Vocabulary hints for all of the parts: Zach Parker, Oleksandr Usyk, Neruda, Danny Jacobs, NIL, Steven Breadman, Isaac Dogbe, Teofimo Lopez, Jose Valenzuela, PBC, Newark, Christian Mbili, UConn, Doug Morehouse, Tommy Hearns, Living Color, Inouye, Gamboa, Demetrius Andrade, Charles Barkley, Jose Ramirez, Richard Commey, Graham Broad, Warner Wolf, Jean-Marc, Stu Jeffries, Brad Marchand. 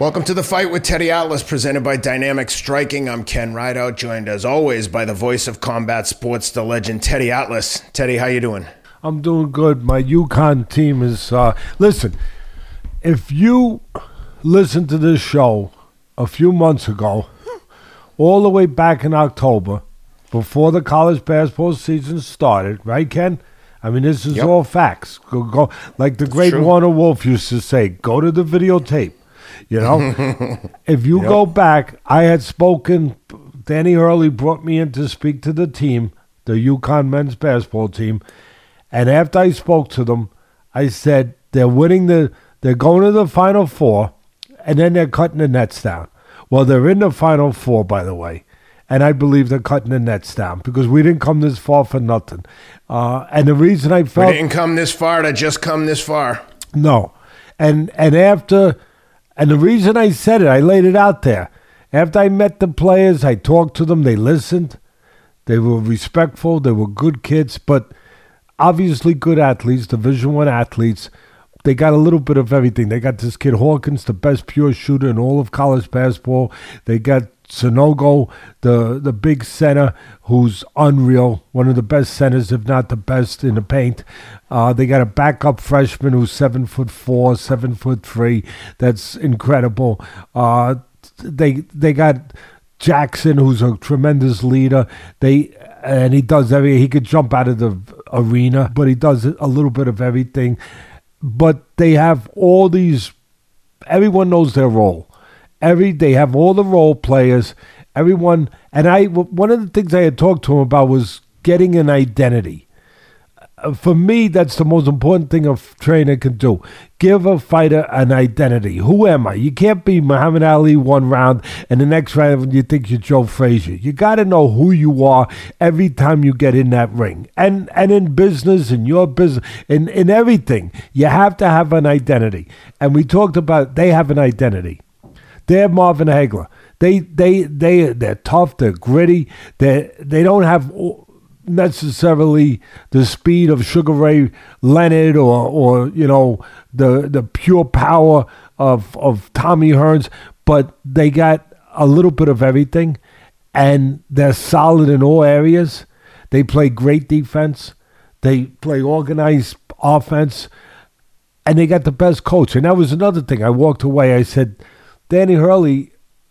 Welcome to The Fight with Teddy Atlas, presented by Dynamic Striking. I'm Ken Rideout, joined as always by the voice of combat sports, the legend Teddy Atlas. Teddy, how you doing? I'm doing good. My UConn team is... listen, if you listened to this show a few months ago, all the way back in October, before the college basketball season started, right, Ken? I mean, this is all facts. Go, like the great Warner Wolf used to say, go to the videotape. You know, if you go back, I had spoken, Danny Hurley brought me in to speak to the team, the UConn men's basketball team. And after I spoke to them, I said, they're going to the Final Four, and then they're cutting the nets down. Well, they're in the Final Four, by the way. And I believe they're cutting the nets down because we didn't come this far for nothing. And the reason I felt... We didn't come this far to just come this far. No. And after... And the reason I said it, I laid it out there. After I met the players, I talked to them. They listened. They were respectful. They were good kids, but obviously good athletes, Division I athletes. They got a little bit of everything. They got this kid Hawkins, the best pure shooter in all of college basketball. They got Sonogo, the big center, who's unreal, one of the best centers, if not the best in the paint. They got a backup freshman who's 7'4", 7'3". That's incredible. They got Jackson, who's a tremendous leader. He does everything. He could jump out of the arena, but he does a little bit of everything. But they have all these. Everyone knows their role. They have all the role players, everyone. And one of the things I had talked to him about was getting an identity. For me, that's the most important thing a trainer can do. Give a fighter an identity. Who am I? You can't be Muhammad Ali one round, and the next round you think you're Joe Frazier. You got to know who you are every time you get in that ring. And in business, in your business, in everything, you have to have an identity. And we talked about they have an identity. They're Marvin Hagler. They're tough. They're gritty. They don't have necessarily the speed of Sugar Ray Leonard or you know the pure power of Tommy Hearns, but they got a little bit of everything, and they're solid in all areas. They play great defense. They play organized offense, and they got the best coach. And that was another thing. I walked away. I said, Danny Hurley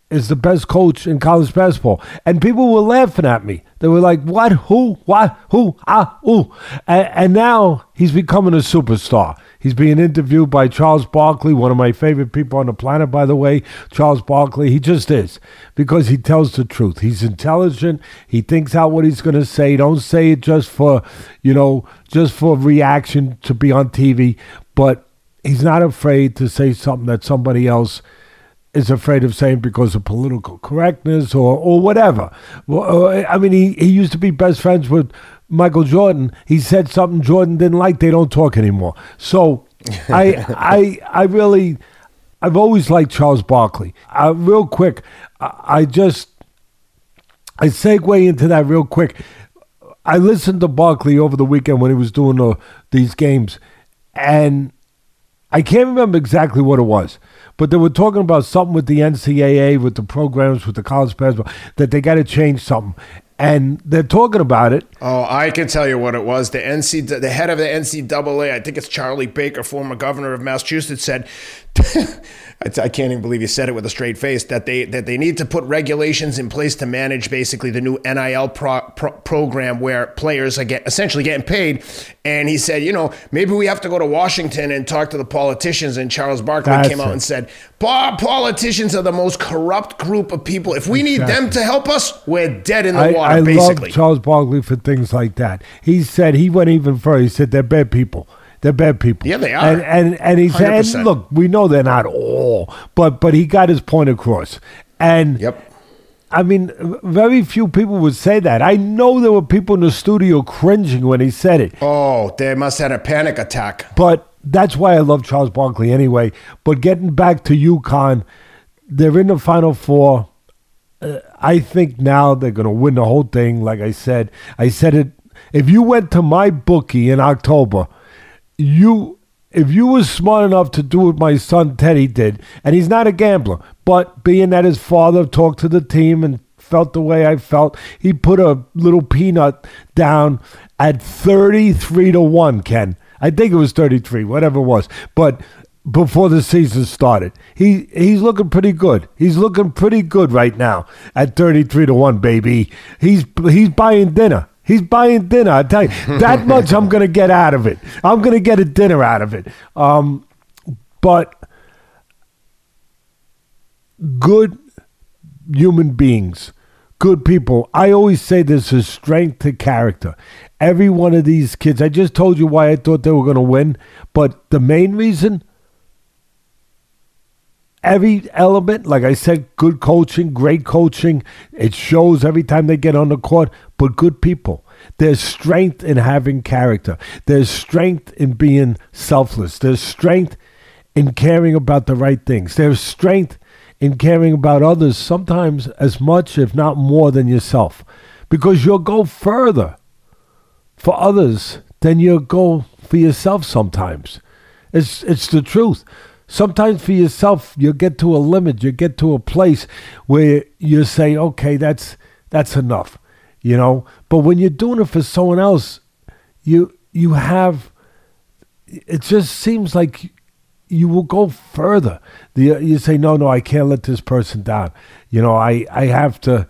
is the best coach in college basketball. And people were laughing at me. They were like, what, who, what, who, ah, ooh. And now he's becoming a superstar. He's being interviewed by Charles Barkley, one of my favorite people on the planet, by the way. Charles Barkley, he just is, because he tells the truth. He's intelligent. He thinks out what he's going to say. Don't say it just for reaction to be on TV. But he's not afraid to say something that somebody else is afraid of saying because of political correctness or whatever. Well, I mean, he used to be best friends with Michael Jordan. He said something Jordan didn't like. They don't talk anymore. So I've always liked Charles Barkley. Real quick, I segue into that real quick. I listened to Barkley over the weekend when he was doing these games, and I can't remember exactly what it was. But they were talking about something with the NCAA, with the programs, with the college basketball, that they got to change something. And they're talking about it. Oh, I can tell you what it was. The head of the NCAA, I think it's Charlie Baker, former governor of Massachusetts, said, I can't even believe he said it with a straight face, that they need to put regulations in place to manage basically the new NIL program where players are essentially getting paid. And he said, you know, maybe we have to go to Washington and talk to the politicians. And Charles Barkley came out and said, politicians are the most corrupt group of people. If we need them to help us, we're dead in the water. I love Charles Barkley for things like that. He said, he went even further. He said, they're bad people. They're bad people. Yeah, they are. And he said, and look, we know they're not all, but he got his point across. And I mean, very few people would say that. I know there were people in the studio cringing when he said it. Oh, they must have had a panic attack. But that's why I love Charles Barkley anyway. But getting back to UConn, they're in the Final Four. I think now they're going to win the whole thing. Like I said, if you went to my bookie in October, you if you was smart enough to do what my son Teddy did, and he's not a gambler, but being that his father talked to the team and felt the way I felt, he put a little peanut down at 33-1, Ken. I think it was 33, whatever it was. But before the season started, he's looking pretty good. He's looking pretty good right now at 33-1, baby. He's buying dinner. He's buying dinner. I tell you, that much I'm going to get out of it. I'm going to get a dinner out of it. But good human beings, good people. I always say this is strength to character. Every one of these kids, I just told you why I thought they were going to win. But the main reason, every element, like I said, good coaching, great coaching. It shows every time they get on the court. But good people. There's strength in having character. There's strength in being selfless. There's strength in caring about the right things. There's strength in caring about others, sometimes as much, if not more, than yourself. Because you'll go further for others than you'll go for yourself sometimes. It's the truth. Sometimes for yourself, you'll get to a limit. You get to a place where you say, okay, that's enough, you know. But when you're doing it for someone else, you have, it just seems like you will go further. You say, no, I can't let this person down. You know, I have to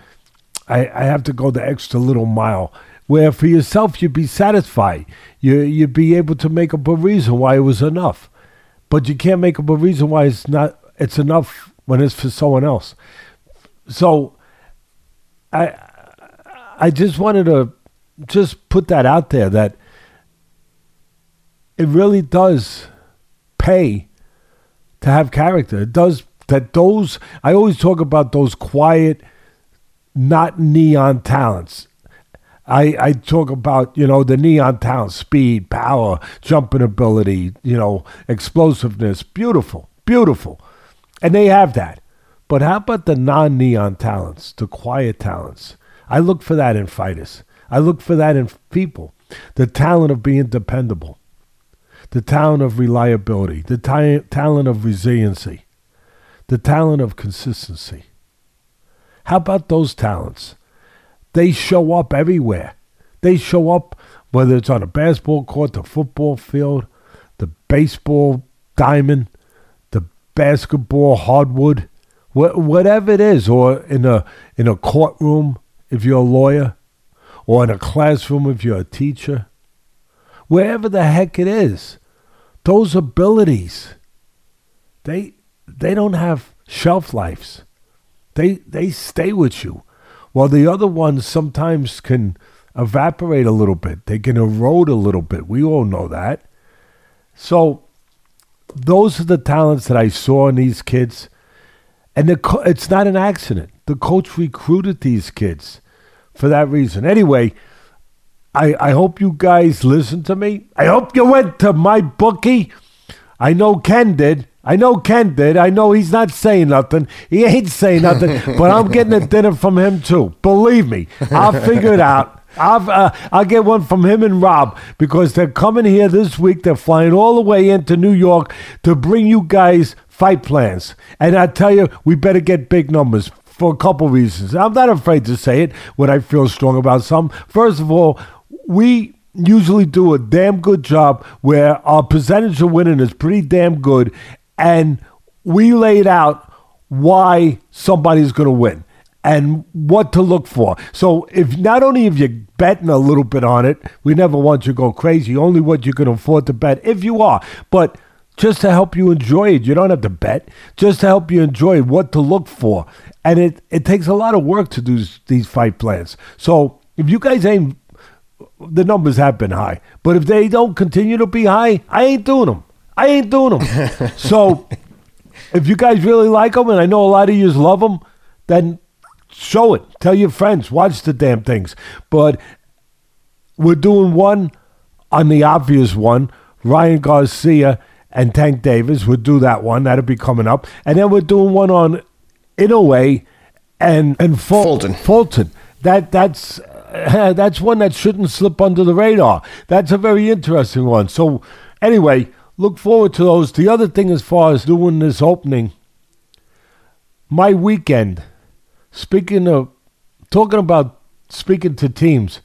go the extra little mile. Where for yourself, you'd be satisfied. You'd be able to make up a reason why it was enough. But you can't make up a reason why it's enough when it's for someone else. So I just wanted to just put that out there, that it really does pay to have character. It does. That those, I always talk about those quiet, not neon talents. I talk about, you know, the neon talent, speed, power, jumping ability, you know, explosiveness. Beautiful, beautiful. And they have that. But how about the non-neon talents, the quiet talents? I look for that in fighters. I look for that in people. The talent of being dependable. The talent of reliability. The talent of resiliency. The talent of consistency. How about those talents? They show up everywhere. They show up, whether it's on a basketball court, the football field, the baseball diamond, the basketball hardwood, whatever it is, or in a courtroom if you're a lawyer, or in a classroom if you're a teacher. Wherever the heck it is, those abilities, they don't have shelf lives. They stay with you. While the other ones sometimes can evaporate a little bit. They can erode a little bit. We all know that. So those are the talents that I saw in these kids. And it's not an accident. The coach recruited these kids for that reason. Anyway, I hope you guys listened to me. I hope you went to my bookie. I know Ken did. I know he's not saying nothing. He ain't saying nothing, but I'm getting a dinner from him too. Believe me, I'll figure it out. I'll get one from him and Rob, because they're coming here this week. They're flying all the way into New York to bring you guys Fight Plans. And I tell you, we better get big numbers for a couple reasons. I'm not afraid to say it when I feel strong about something. First of all, we usually do a damn good job where our percentage of winning is pretty damn good. And we laid out why somebody's going to win and what to look for. So if not only if you're betting a little bit on it, we never want you to go crazy, only what you can afford to bet if you are. But just to help you enjoy it, you don't have to bet, just to help you enjoy what to look for. And it takes a lot of work to do these fight plans. So if you guys ain't, the numbers have been high, but if they don't continue to be high, I ain't doing them. So if you guys really like them, and I know a lot of you love them, then show it. Tell your friends. Watch the damn things. But we're doing one on the obvious one. Ryan Garcia and Tank Davis. We'll do that one. That'll be coming up. And then we're doing one on Inouye and Fulton. That's one that shouldn't slip under the radar. That's a very interesting one. So anyway, look forward to those. The other thing as far as doing this opening, my weekend, speaking to teams,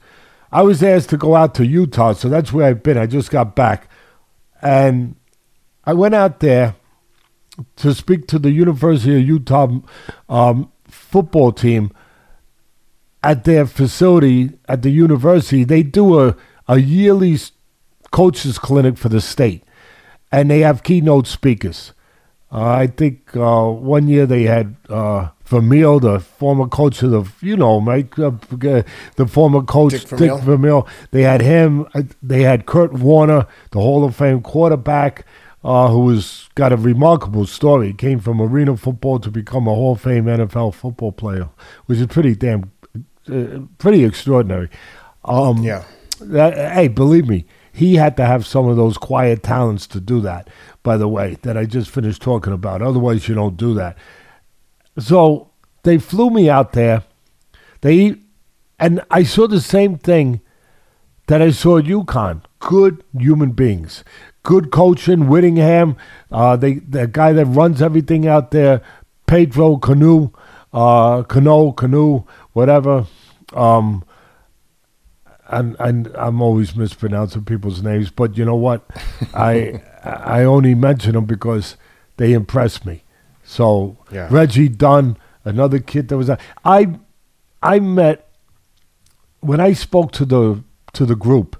I was asked to go out to Utah, so that's where I've been. I just got back. And I went out there to speak to the University of Utah football team at their facility at the university. They do a yearly coaches clinic for the state, and they have keynote speakers. I think one year they had Vermeil, the former coach of the, you know, Mike, the former coach, Dick Vermeil. They had him. They had Kurt Warner, the Hall of Fame quarterback, who has got a remarkable story. He came from arena football to become a Hall of Fame NFL football player, which is pretty extraordinary. Yeah. Hey, believe me, he had to have some of those quiet talents to do that, by the way, that I just finished talking about. Otherwise, you don't do that. So they flew me out there. And I saw the same thing that I saw at UConn. Good human beings. Good coaching, Whittingham, the guy that runs everything out there, Pedro Canoe, whatever. And I'm always mispronouncing people's names, but you know what? I only mention them because they impressed me. So yeah. Reggie Dunn, another kid that was out. I met, when I spoke to the group,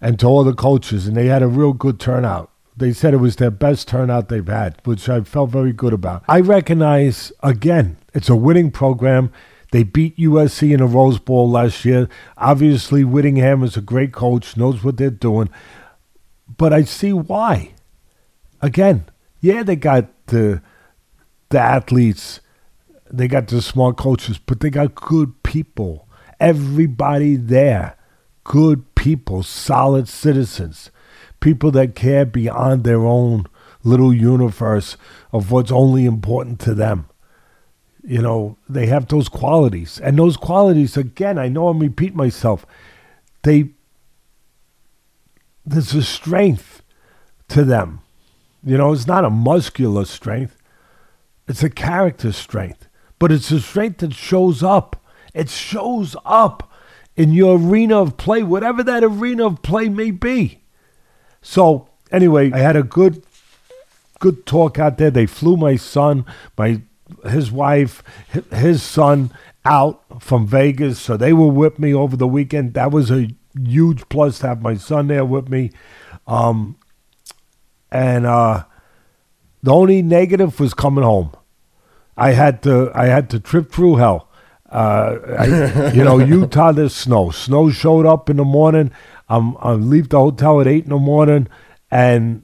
and to all the coaches, and they had a real good turnout. They said it was their best turnout they've had, which I felt very good about. I recognize, again, it's a winning program. They beat USC in the Rose Bowl last year. Obviously, Whittingham is a great coach, knows what they're doing. But I see why. Again, yeah, they got the athletes, they got the smart coaches, but they got good people. Everybody there, good people, solid citizens, people that care beyond their own little universe of what's only important to them. You know, they have those qualities. And those qualities, again, I know I'm repeating myself, there's a strength to them. You know, it's not a muscular strength. It's a character strength. But it's a strength that shows up. It shows up in your arena of play, whatever that arena of play may be. So, anyway, I had a good talk out there. They flew my son, his wife, his son out from Vegas. So they were with me over the weekend. That was a huge plus to have my son there with me. And the only negative was coming home. I had to trip through hell. Utah, there's snow. Snow showed up in the morning. I leave the hotel at 8 in the morning, and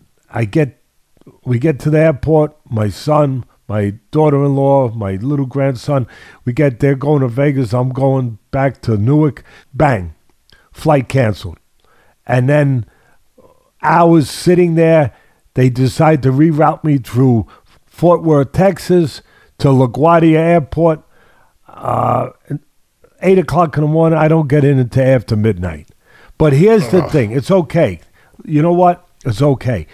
we get to the airport. My son, my daughter-in-law, my little grandson, we get there going to Vegas. I'm going back to Newark. Bang. Flight canceled. And then hours sitting there, they decide to reroute me through Fort Worth, Texas to LaGuardia Airport. 8 o'clock in the morning, I don't get in until after midnight. But here's the thing. It's okay. You know what? It's okay.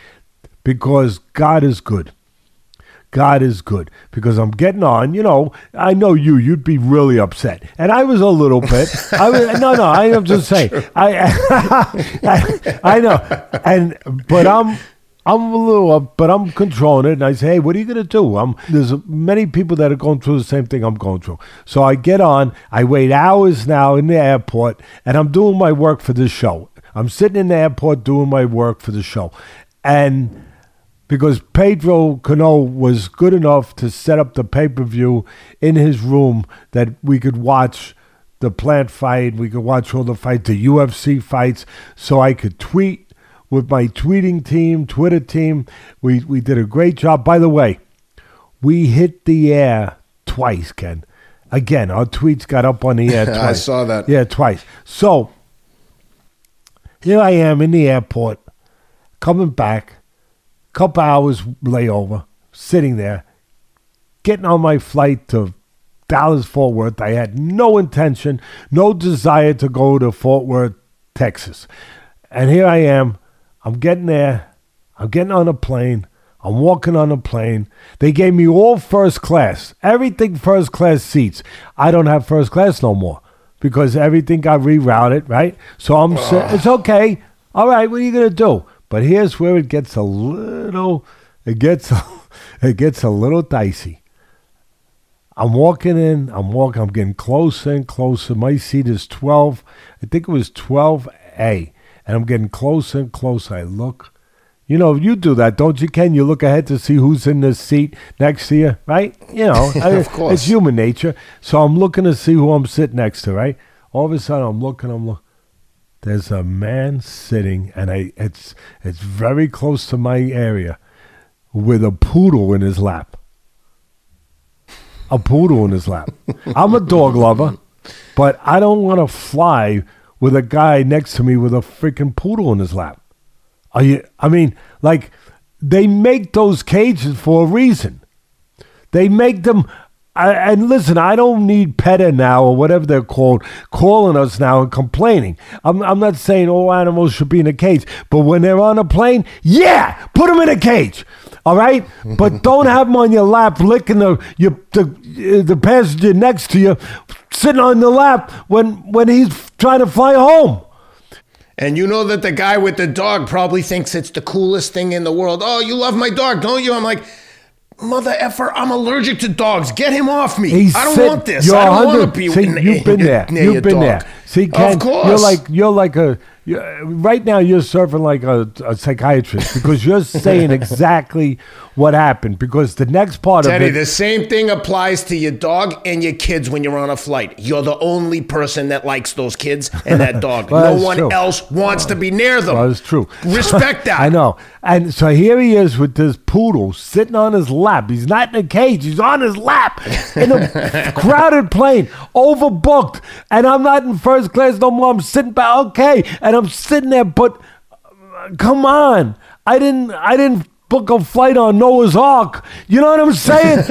Because God is good. God is good. Because I'm getting on, you know, I know you'd be really upset. And I was a little bit. I am just saying. I know. But I'm a little up, but I'm controlling it. And I say, hey, what are you going to do? There's many people that are going through the same thing I'm going through. So I get on. I wait hours now in the airport, and I'm doing my work for this show. I'm sitting in the airport doing my work for the show. And because Pedro Canoe was good enough to set up the pay-per-view in his room that we could watch the Plant fight, we could watch all the fights, the UFC fights, so I could tweet. With my Twitter team, we did a great job. By the way, we hit the air twice, Ken. Again, our tweets got up on the air twice. I saw that. Yeah, twice. So, here I am in the airport, coming back, couple hours layover, sitting there, getting on my flight to Dallas-Fort Worth. I had no intention, no desire to go to Fort Worth, Texas. And here I am. I'm getting there. I'm getting on a plane. I'm walking on a plane. They gave me all first class, everything first class seats. I don't have first class no more because everything got rerouted, right? So I'm saying, it's okay. All right, what are you going to do? But here's where it gets a little, it gets a little dicey. I'm walking in, I'm getting closer and closer. My seat is 12, I think it was 12A, and I'm getting closer and closer. I look, you know, you do that, don't you, Ken? You look ahead to see who's in the seat next to you, right? You know, of course. It's human nature. So I'm looking to see who I'm sitting next to, right? All of a sudden, I'm looking. There's a man sitting, and it's very close to my area, with a poodle in his lap. A poodle in his lap. I'm a dog lover, but I don't want to fly with a guy next to me with a freaking poodle in his lap. Are you? I mean, like, they make those cages for a reason. They make them... And listen, I don't need PETA now or whatever they're called calling us now and complaining. I'm not saying all animals should be in a cage, but when they're on a plane, yeah, put them in a cage, all right? But don't have them on your lap licking the passenger next to you, sitting on the lap when he's trying to fly home. And you know that the guy with the dog probably thinks it's the coolest thing in the world. Oh, you love my dog, don't you? I'm like... Mother effer, I'm allergic to dogs. Get him off me. I don't want this. I don't want to be You've been there. See, Ken, of course. Right now you're serving like a psychiatrist because you're saying exactly what happened because the next part of it. Teddy, the same thing applies to your dog and your kids when you're on a flight. You're the only person that likes those kids and that dog. Well, no one else wants to be near them. Well, that's true. Respect that. I know. And so here he is with this poodle sitting on his lap. He's not in a cage. He's on his lap in a crowded plane, overbooked. And I'm not in first class no more. I'm sitting back. Okay. And I'm sitting there, but come on. I didn't book a flight on Noah's Ark. You know what I'm saying?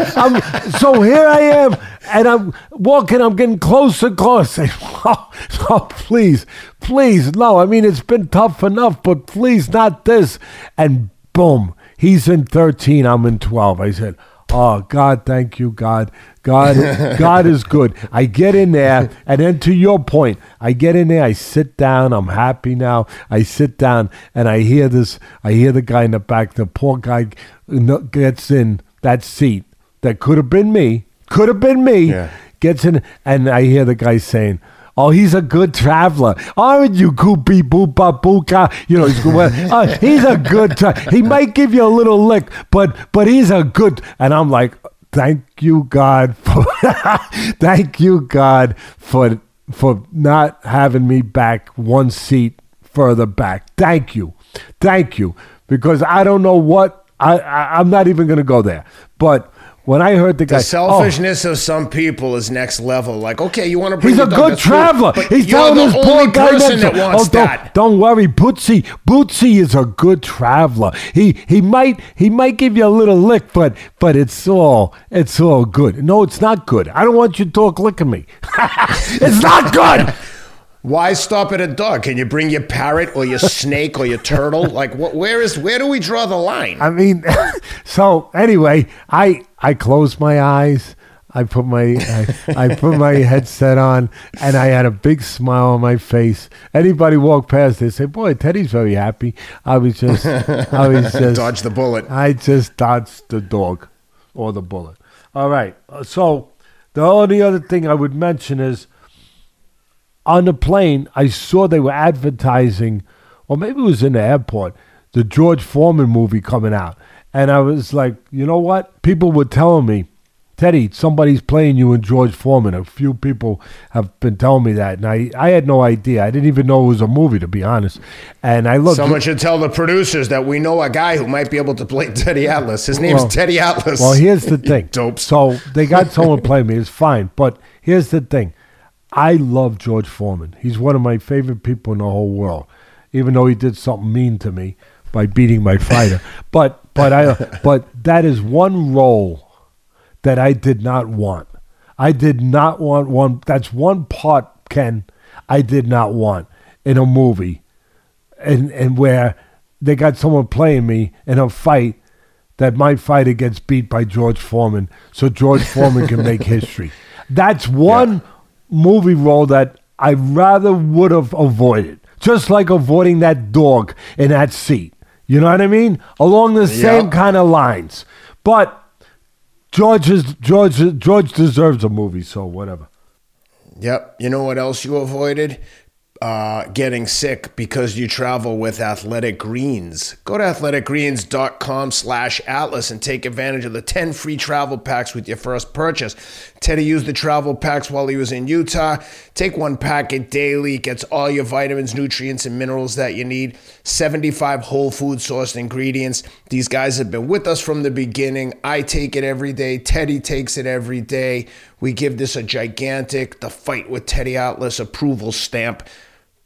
So here I am, and I'm walking. I'm getting closer and closer. Oh, please, no. I mean, it's been tough enough, but please not this. And boom, he's in 13. I'm in 12. I said, oh, God, thank you, God. God is good. I get in there, and then to your point, I get in there, I sit down, I'm happy now. I sit down, and I hear the guy in the back, the poor guy gets in that seat. That could have been me, yeah. Gets in, and I hear the guy saying, oh, he's a good traveler. Aren't you goopy boopa booka? You know, he's good. He's a good traveler. He might give you a little lick, but he's a good. And I'm like, thank you God for not having me back one seat further back. Thank you, because I don't know what I'm not even gonna go there, but. When I heard the guy, selfishness of some people is next level. Like, okay, you want to bring he's a good traveler. Cool, he's telling this poor guy next to him, don't worry, Bootsy is a good traveler. He might give you a little lick, but it's all good. No, it's not good. I don't want you to talk licking me. It's not good. Why stop at a dog? Can you bring your parrot or your snake or your turtle? Like, where do we draw the line? I mean, so anyway, I closed my eyes. I put my headset on, and I had a big smile on my face. Anybody walked past, they say, "Boy, Teddy's very happy." I was just dodged the bullet. I just dodged the dog or the bullet. All right. So the only other thing I would mention is. On the plane, I saw they were advertising, or maybe it was in the airport, the George Foreman movie coming out. And I was like, you know what? People were telling me, Teddy, somebody's playing you in George Foreman. A few people have been telling me that. And I had no idea. I didn't even know it was a movie, to be honest. And I looked. Someone should tell the producers that we know a guy who might be able to play Teddy Atlas. His name's Teddy Atlas. Well, here's the thing. Dopes. So they got someone playing me. It's fine. But here's the thing. I love George Foreman. He's one of my favorite people in the whole world, even though he did something mean to me by beating my fighter. But that is one role that I did not want. I did not want one. That's one part, Ken, I did not want in a movie, and where they got someone playing me in a fight that my fighter gets beat by George Foreman, so George Foreman can make history. That's one movie role that I rather would have avoided, just like avoiding that dog in that seat. You know what I mean? Along the same kind of lines. But George deserves a movie, so whatever. Yep. You know what else you avoided? Getting sick because you travel with Athletic Greens. Go to athleticgreens.com/Atlas and take advantage of the 10 free travel packs with your first purchase. Teddy used the travel packs while he was in Utah. Take one packet daily. Gets all your vitamins, nutrients, and minerals that you need. 75 whole food sourced ingredients. These guys have been with us from the beginning. I take it every day. Teddy takes it every day. We give this a gigantic The Fight with Teddy Atlas approval stamp.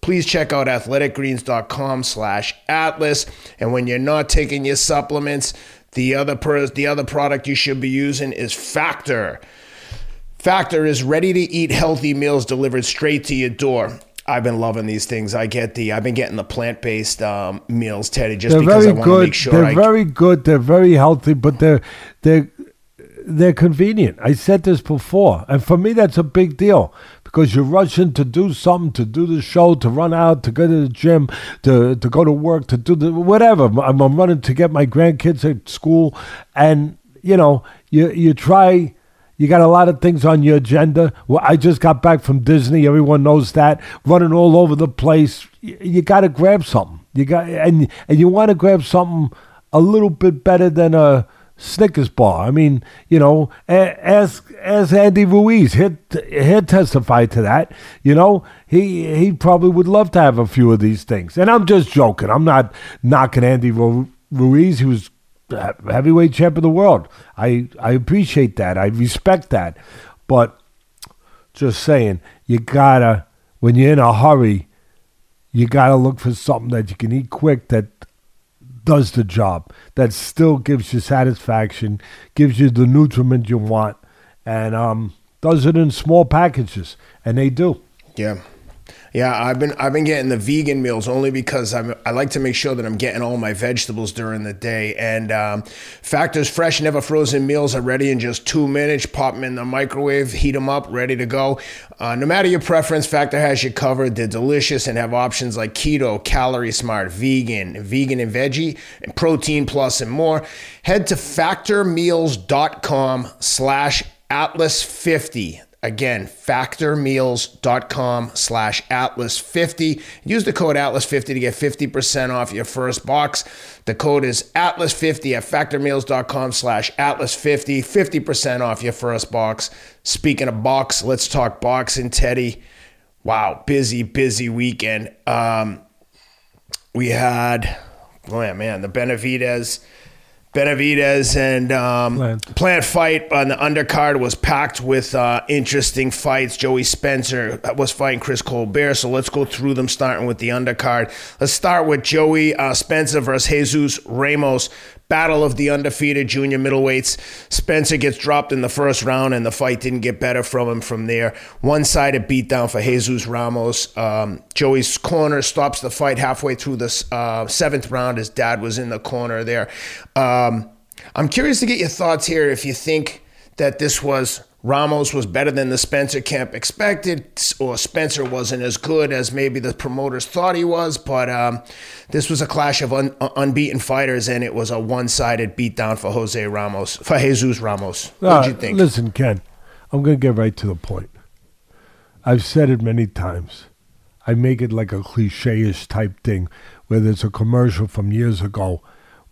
Please check out athleticgreens.com/Atlas. And when you're not taking your supplements, the other product you should be using is Factor. Factor is ready-to-eat healthy meals delivered straight to your door. I've been loving these things. I've been getting the plant-based meals, Teddy, just because I want to make sure. They're very good. They're very healthy, but they're convenient. I said this before, and for me, that's a big deal because you're rushing to do something, to do the show, to run out, to go to the gym, to go to work, to do whatever. I'm running to get my grandkids at school, and you try. You got a lot of things on your agenda. Well, I just got back from Disney. Everyone knows that. Running all over the place. You got to grab something. And you want to grab something a little bit better than a Snickers bar. I mean, ask Andy Ruiz. He'll testify to that. He probably would love to have a few of these things. And I'm just joking. I'm not knocking Andy Ruiz. He was heavyweight champ of the world. I appreciate that. I respect that. But just saying, you gotta, when you're in a hurry, you gotta look for something that you can eat quick that does the job, that still gives you satisfaction, gives you the nutriment you want, and does it in small packages, and they do. Yeah, I've been getting the vegan meals only because I like to make sure that I'm getting all my vegetables during the day. And Factor's fresh, never frozen meals are ready in just 2 minutes. Pop them in the microwave, heat them up, ready to go. No matter your preference, Factor has you covered. They're delicious and have options like keto, calorie smart, vegan and veggie, and protein plus and more. Head to factormeals.com/Atlas50. Again, factormeals.com/Atlas50. Use the code Atlas50 to get 50% off your first box. The code is Atlas50 at factormeals.com/Atlas50, 50% off your first box. Speaking of box, let's talk boxing, Teddy. Wow, busy weekend. We had, the Benavidez and Plant fight on the undercard was packed with interesting fights. Joey Spencer was fighting Chris Colbert, so let's go through them, starting with the undercard. Let's start with Joey Spencer versus Jesus Ramos. Battle of the undefeated junior middleweights. Spencer gets dropped in the first round, and the fight didn't get better from him from there. One-sided beatdown for Jesus Ramos. Joey's corner stops the fight halfway through the seventh round. His dad was in the corner there. I'm curious to get your thoughts here if you think that this was Ramos was better than the Spencer camp expected, or Spencer wasn't as good as maybe the promoters thought he was, but this was a clash of unbeaten fighters, and it was a one-sided beatdown for Jesus Ramos. What did you think? Listen, Ken, I'm going to get right to the point. I've said it many times. I make it like a cliche-ish type thing, where there's a commercial from years ago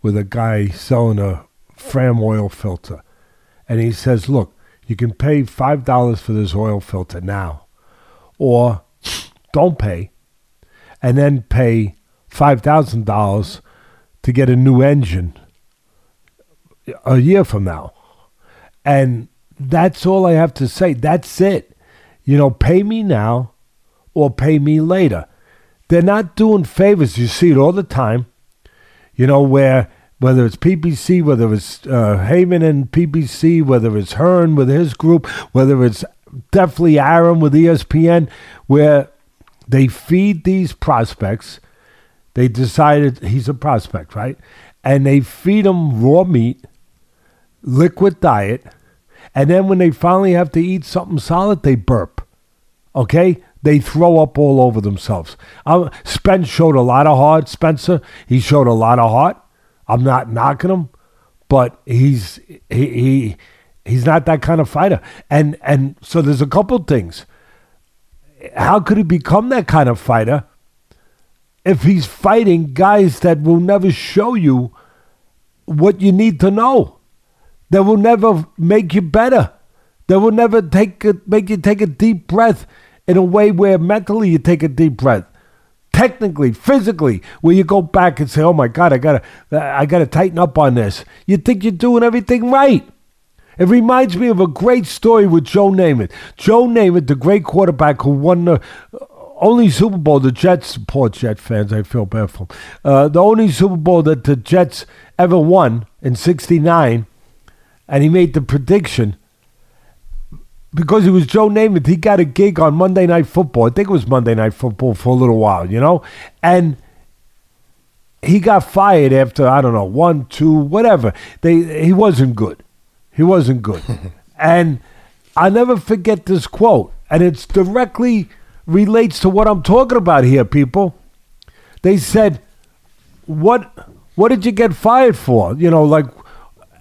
with a guy selling a Fram oil filter, and he says, look, you can pay $5 for this oil filter now, or don't pay, and then pay $5,000 to get a new engine a year from now. And that's all I have to say. That's it. Pay me now or pay me later. They're not doing favors. You see it all the time, where whether it's PBC, whether it's Haymon and PBC, whether it's Hearn with his group, whether it's definitely Arum with ESPN, where they feed these prospects, They decided he's a prospect, right? And they feed him raw meat, liquid diet, and then when they finally have to eat something solid, they burp, okay? They throw up all over themselves. Spence showed a lot of heart, Spencer. He showed a lot of heart. I'm not knocking him, but he's not that kind of fighter. And so there's a couple things. How could he become that kind of fighter if he's fighting guys that will never show you what you need to know, that will never make you better, that will never make you take a deep breath in a way where mentally you take a deep breath, technically, physically, where you go back and say, oh my God, I gotta tighten up on this. You think you're doing everything right. It reminds me of a great story with Joe Namath. Joe Namath, the great quarterback who won the only Super Bowl, the Jets, poor Jet fans, I feel bad for them. The only Super Bowl that the Jets ever won in '69, and he made the prediction. Because it was Joe Namath, he got a gig on Monday Night Football. I think it was Monday Night Football for a little while, you know? And he got fired after, I don't know, one, two, whatever. He wasn't good. He wasn't good. And I'll never forget this quote. And it's directly relates to what I'm talking about here, people. They said, what did you get fired for? You know, like,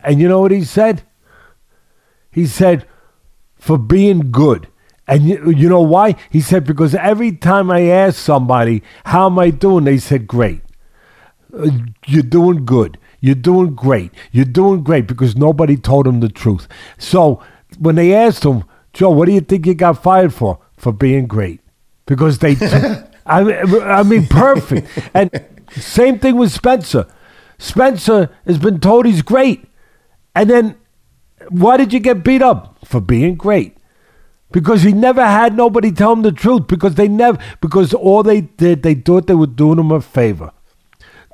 and you know what he said? He said, for being good. And you know why? He said, because every time I ask somebody, how am I doing? They said, great. You're doing good. You're doing great. You're doing great, because nobody told him the truth. So when they asked him, Joe, what do you think you got fired for? For being great. Because they, I mean, perfect. And same thing with Spencer. Spencer has been told he's great. And then, why did you get beat up? For being great. Because he never had nobody tell him the truth. Because all they did, they thought they were doing him a favor.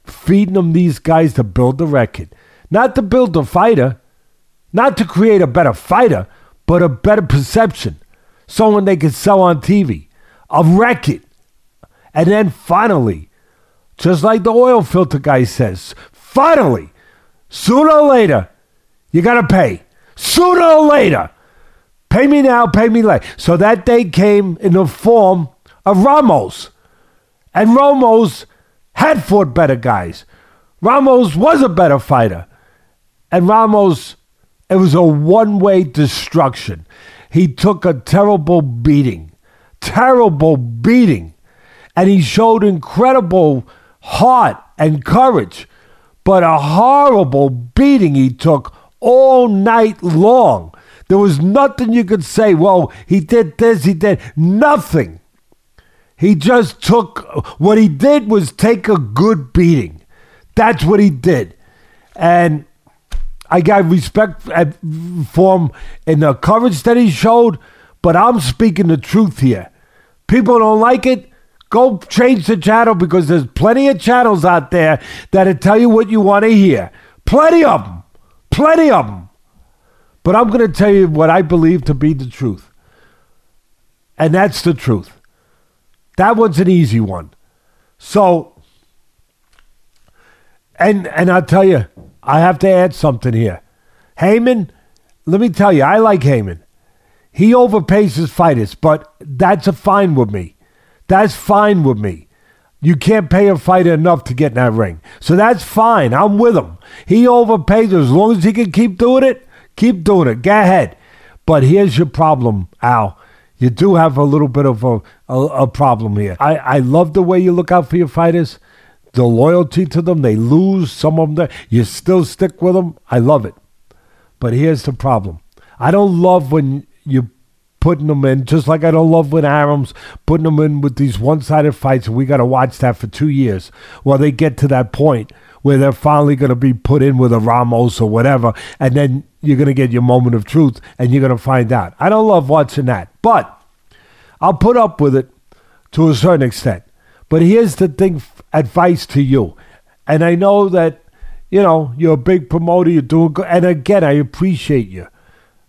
Feeding him these guys to build the record. Not to build the fighter. Not to create a better fighter. But a better perception. Someone they could sell on TV. A record. And then finally, just like the oil filter guy says, finally, sooner or later, you got to pay. Sooner or later. Pay me now, pay me later. So that day came in the form of Ramos. And Ramos had fought better guys. Ramos was a better fighter. And Ramos, it was a one-way destruction. He took a terrible beating. Terrible beating. And he showed incredible heart and courage. But a horrible beating he took all night long. There was nothing you could say, well, he did this, he did nothing. He just what he did was take a good beating. That's what he did. And I got respect for him in the courage that he showed, but I'm speaking the truth here. People don't like it. Go change the channel, because there's plenty of channels out there that'll tell you what you want to hear. Plenty of them. Plenty of them. But I'm going to tell you what I believe to be the truth. And that's the truth. That one's an easy one. So, and I'll tell you, I have to add something here. Haymon, let me tell you, I like Haymon. He overpays his fighters, but that's fine with me. That's fine with me. You can't pay a fighter enough to get in that ring. So that's fine. I'm with him. He overpays as long as he can keep doing it. Keep doing it. Go ahead. But here's your problem, Al. You do have a little bit of a problem here. I love the way you look out for your fighters. The loyalty to them. They lose. Some of them, you still stick with them. I love it. But here's the problem. I don't love when you putting them in, just like I don't love when Arum's putting them in with these one-sided fights, and we got to watch that for 2 years while they get to that point where they're finally going to be put in with a Ramos or whatever, and then you're going to get your moment of truth, and you're going to find out. I don't love watching that, but I'll put up with it to a certain extent. But here's the thing, advice to you, and I know that, you know, you're a big promoter, you're doing good, and again, I appreciate you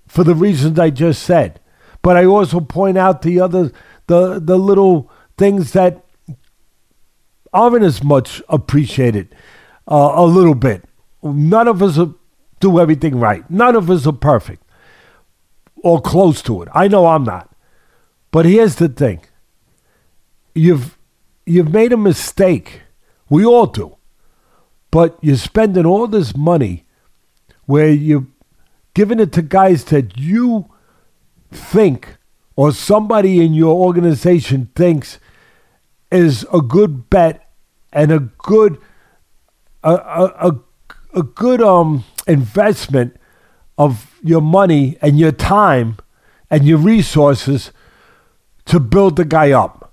for the reasons I just said. But I also point out the little things that aren't as much appreciated a little bit. None of us do everything right. None of us are perfect or close to it. I know I'm not. But here's the thing. You've made a mistake. We all do. But you're spending all this money where you're giving it to guys that you think or somebody in your organization thinks is a good bet and a good investment of your money and your time and your resources to build the guy up.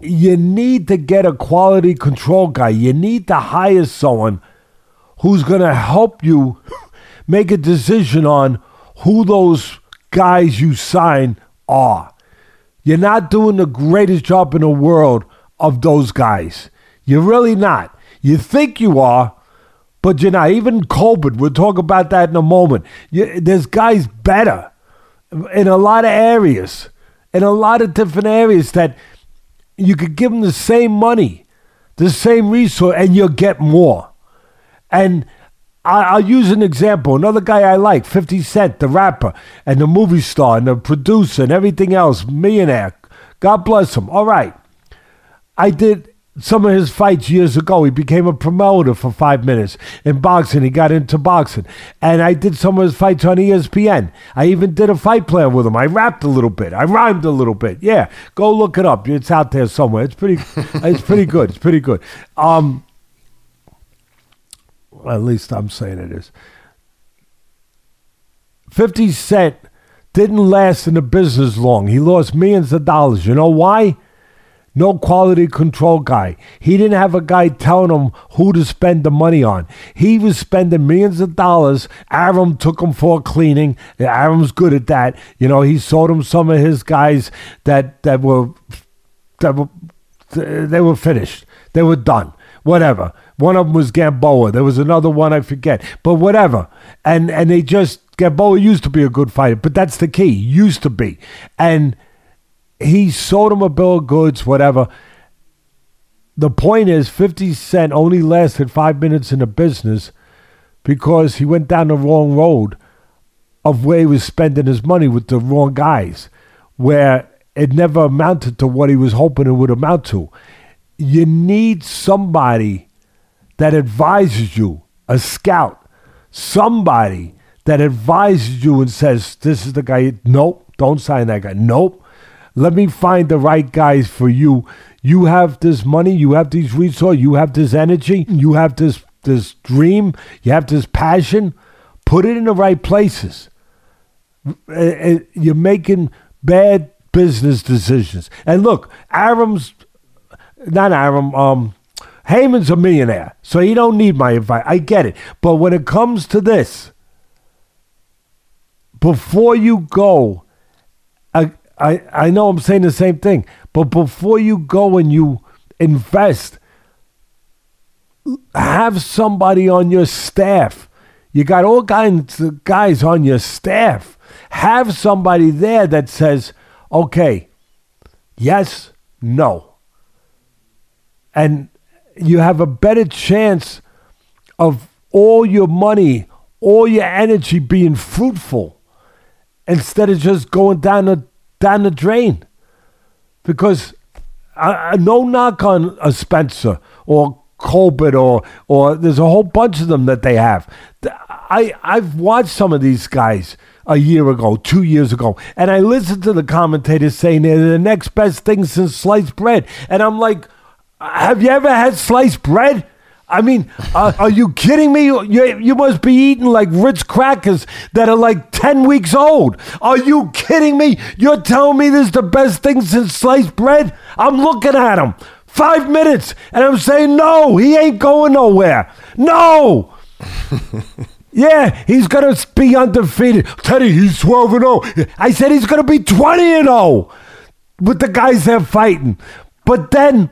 You need to get a quality control guy. You need to hire someone who's going to help you make a decision on who those guys you sign are. You're not doing the greatest job in the world of those guys. You're really not. You think you are, but you're not. Even Colbert, we'll talk about that in a moment. There's guys better in a lot of areas, in a lot of different areas that you could give them the same money, the same resource, and you'll get more. And I'll use an example. Another guy I like, 50 Cent, the rapper, and the movie star, and the producer, and everything else, millionaire. God bless him. All right. I did some of his fights years ago. He became a promoter for 5 minutes in boxing. He got into boxing. And I did some of his fights on ESPN. I even did a fight plan with him. I rapped a little bit. I rhymed a little bit. Yeah, go look it up. It's out there somewhere. It's pretty it's pretty good. It's pretty good. At least I'm saying it is. 50 Cent didn't last in the business long. He lost millions of dollars. You know why? No quality control guy. He didn't have a guy telling him who to spend the money on. He was spending millions of dollars. Arum took him for a cleaning. Arum's good at that. You know, he sold him some of his guys that were they were finished. They were done. Whatever. One of them was Gamboa. There was another one, I forget. But whatever. And they just, Gamboa used to be a good fighter, but that's the key. Used to be. And he sold him a bill of goods, whatever. The point is, 50 Cent only lasted 5 minutes in the business because he went down the wrong road of where he was spending his money with the wrong guys, where it never amounted to what he was hoping it would amount to. You need somebody that advises you, a scout, somebody that advises you and says, this is the guy, nope, don't sign that guy, nope, let me find the right guys for you. You have this money, you have these resources, you have this energy, you have this dream, you have this passion, put it in the right places. You're making bad business decisions. And look, Heyman's a millionaire, so he don't need my advice. I get it. But when it comes to this, before you go, I know I'm saying the same thing, but before you go and you invest, have somebody on your staff. You got all kinds of guys on your staff. Have somebody there that says, okay, yes, no. And you have a better chance of all your money, all your energy being fruitful instead of just going down the drain. Because no knock on a Spencer or Colbert or there's a whole bunch of them that they have. I've watched some of these guys a year ago, 2 years ago, and I listened to the commentators saying they're the next best thing since sliced bread. And I'm like, have you ever had sliced bread? I mean, are you kidding me? You must be eating like Ritz crackers that are like 10 weeks old. Are you kidding me? You're telling me this is the best thing since sliced bread? I'm looking at him. 5 minutes. And I'm saying, no, he ain't going nowhere. No. Yeah, he's going to be undefeated. Teddy, he's 12-0. I said he's going to be 20-0 with the guys they're fighting. But then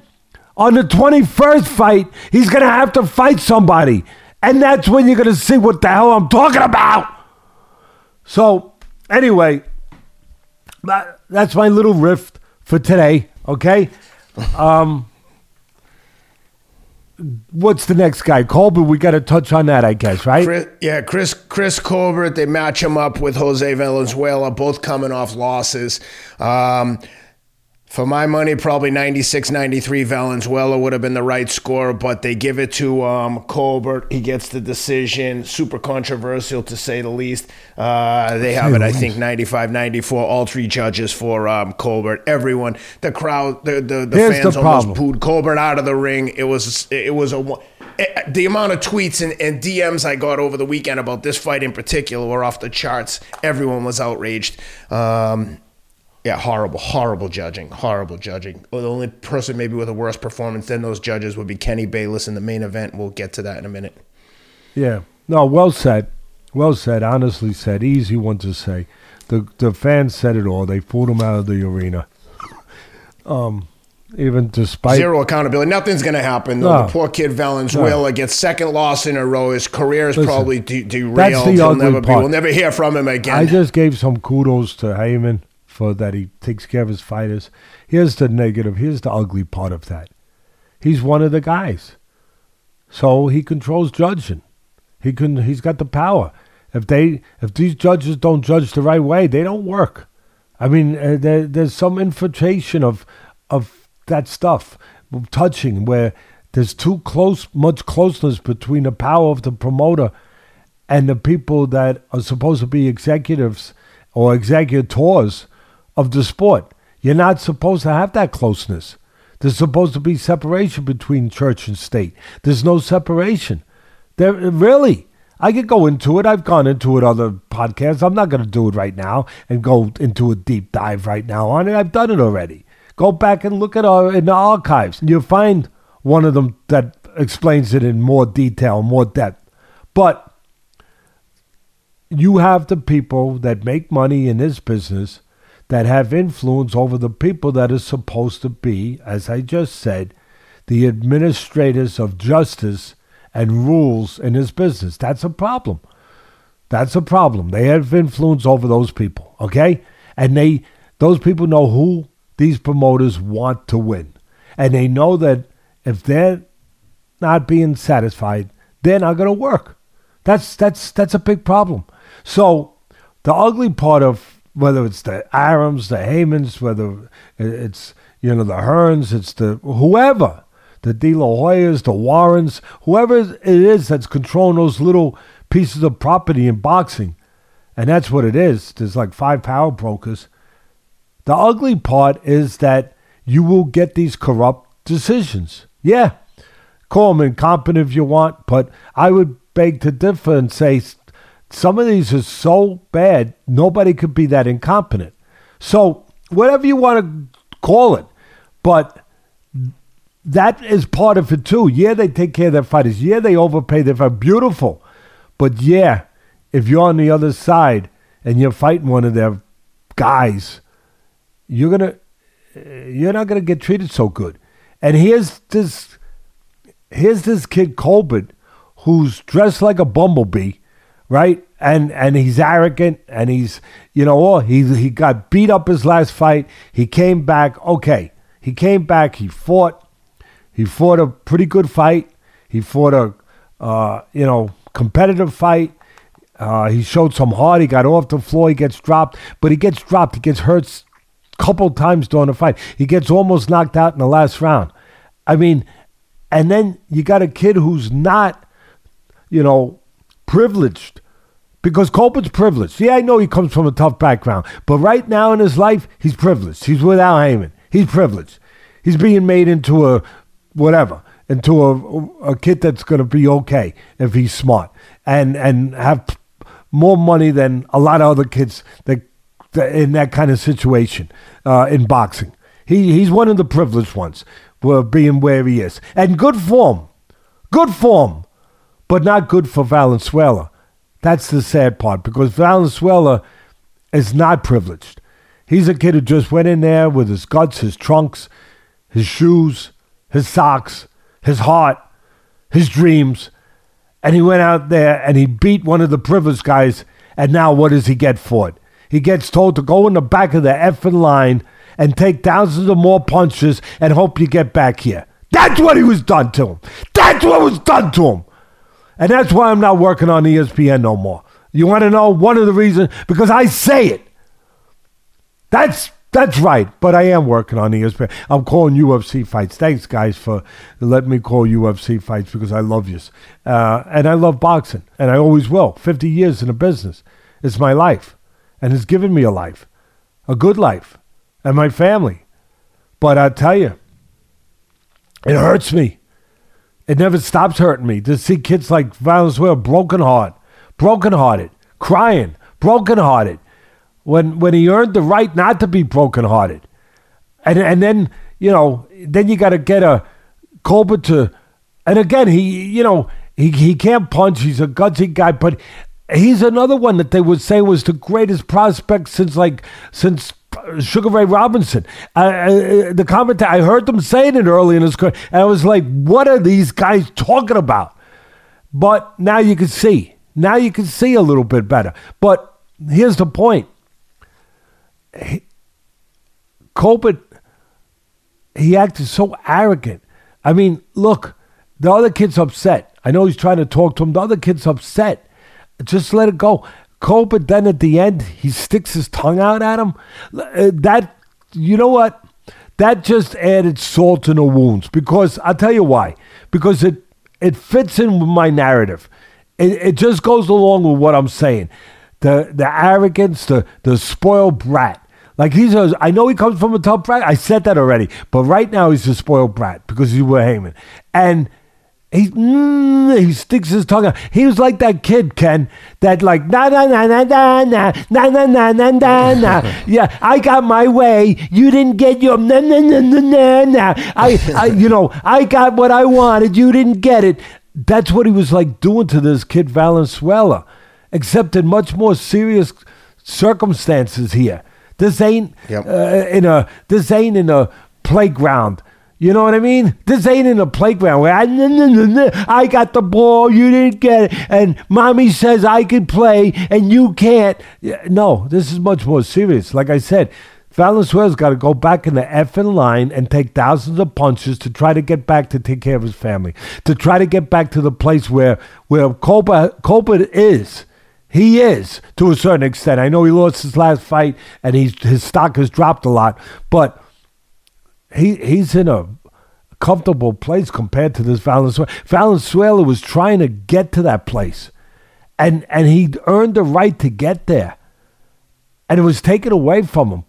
on the 21st fight, he's going to have to fight somebody. And that's when you're going to see what the hell I'm talking about. So, anyway, that's my little riff for today, okay? what's the next guy? Colbert, we got to touch on that, I guess, right? Chris Colbert, they match him up with Jose Valenzuela, both coming off losses. For my money, probably 96, 93, Valenzuela would have been the right score, but they give it to Colbert. He gets the decision, super controversial to say the least. They have it, I think, 95, 94, all three judges for Colbert. Everyone, the crowd, the fans almost booed Colbert out of the ring. The amount of tweets and DMs I got over the weekend about this fight in particular were off the charts. Everyone was outraged. Yeah, horrible judging. Well, the only person maybe with a worse performance than those judges would be Kenny Bayless in the main event. We'll get to that in a minute. Yeah. No, well said. Honestly said. Easy one to say. The fans said it all. They fooled him out of the arena. Even despite... Zero accountability. Nothing's going to happen, though. No. The poor kid Valenzuela gets second loss in a row. His career is probably derailed. That's the ugly part. We'll never hear from him again. I just gave some kudos to Haymon for that, he takes care of his fighters. Here's the negative. Here's the ugly part of that. He's one of the guys. So he controls judging. He's got the power. If these judges don't judge the right way, they don't work. I mean, there's some infiltration of that stuff, touching, where there's much closeness between the power of the promoter and the people that are supposed to be executives or executors of the sport. You're not supposed to have that closeness. There's supposed to be separation between church and state. There's no separation. Really, I could go into it. I've gone into it on other podcasts. I'm not going to do it right now and go into a deep dive right now on it. I've done it already. Go back and look in the archives. You'll find one of them that explains it in more detail, more depth. But you have the people that make money in this business that have influence over the people that are supposed to be, as I just said, the administrators of justice and rules in this business. That's a problem. They have influence over those people, okay? And those people know who these promoters want to win. And they know that if they're not being satisfied, they're not going to work. That's a big problem. So the ugly part of whether it's the Arums, the Haymons, whether it's the Hearns, it's the whoever, the De La Hoyas, the Warrens, whoever it is that's controlling those little pieces of property in boxing, and that's what it is. There's like 5 power brokers. The ugly part is that you will get these corrupt decisions. Yeah, call them incompetent if you want, but I would beg to differ and say some of these are so bad, nobody could be that incompetent. So whatever you want to call it, but that is part of it too. Yeah, they take care of their fighters. Yeah, they overpay their fighters. Beautiful. But yeah, if you're on the other side and you're fighting one of their guys, you're not going to get treated so good. And here's this kid Colbert, who's dressed like a bumblebee, right? And he's arrogant, and he's, he got beat up his last fight. He came back. Okay. He came back. He fought. He fought a pretty good fight. He fought a, competitive fight. He showed some heart. He got off the floor. He gets dropped. But he gets dropped. He gets hurt a couple times during the fight. He gets almost knocked out in the last round. I mean, and then you got a kid who's not, privileged, because Colbert's privileged. Yeah, I know he comes from a tough background, but right now in his life, he's privileged. He's with Al Haymon. He's privileged. He's being made into a kid that's going to be okay if he's smart and have more money than a lot of other kids that in that kind of situation in boxing. He's one of the privileged ones, being where he is. And good form. But not good for Valenzuela. That's the sad part, because Valenzuela is not privileged. He's a kid who just went in there with his guts, his trunks, his shoes, his socks, his heart, his dreams. And he went out there and he beat one of the privileged guys. And now what does he get for it? He gets told to go in the back of the effing line and take thousands of more punches and hope you get back here. That's what he was done to him. That's what was done to him. And that's why I'm not working on ESPN no more. You want to know one of the reasons? Because I say it. That's right. But I am working on ESPN. I'm calling UFC fights. Thanks, guys, for letting me call UFC fights because I love you. And I love boxing. And I always will. 50 years in the business. It's my life. And it's given me a life. A good life. And my family. But I tell you, it hurts me. It never stops hurting me to see kids like Valenzuela brokenhearted, crying, brokenhearted, when he earned the right not to be brokenhearted. And then, you know, then you got to get a Colbert to, and again, he can't punch. He's a gutsy guy, but he's another one that they would say was the greatest prospect since Sugar Ray Robinson. The commentator, I heard them saying it early in his career, and I was like, what are these guys talking about? But now you can see. Now you can see a little bit better. But here's the point. Colbert, he acted so arrogant. I mean, look, the other kid's upset. I know he's trying to talk to him. The other kid's upset. Just let it go. Colbert, then at the end, he sticks his tongue out at him. That, you know what? That just added salt to the wounds. Because, I'll tell you why. Because it fits in with my narrative. It just goes along with what I'm saying. The arrogance, the spoiled brat. Like I know he comes from a tough brat. I said that already. But right now, he's a spoiled brat because he's with Haymon. And he sticks his tongue out. He was like that kid, Ken, that like, na na na na na na na na na na na na. Yeah, I got my way. You didn't get your na na na na na na. I got what I wanted. You didn't get it. That's what he was like doing to this kid Valenzuela, except in much more serious circumstances here. This ain't in a playground. You know what I mean? This ain't in a playground where I got the ball, you didn't get it, and mommy says I can play and you can't. No, this is much more serious. Like I said, Valenzuela's got to go back in the effing line and take thousands of punches to try to get back to take care of his family, to try to get back to the place where Colbert is. He is, to a certain extent. I know he lost his last fight and his stock has dropped a lot, but he's in a comfortable place compared to this Valenzuela. Valenzuela was trying to get to that place, and he earned the right to get there, and it was taken away from him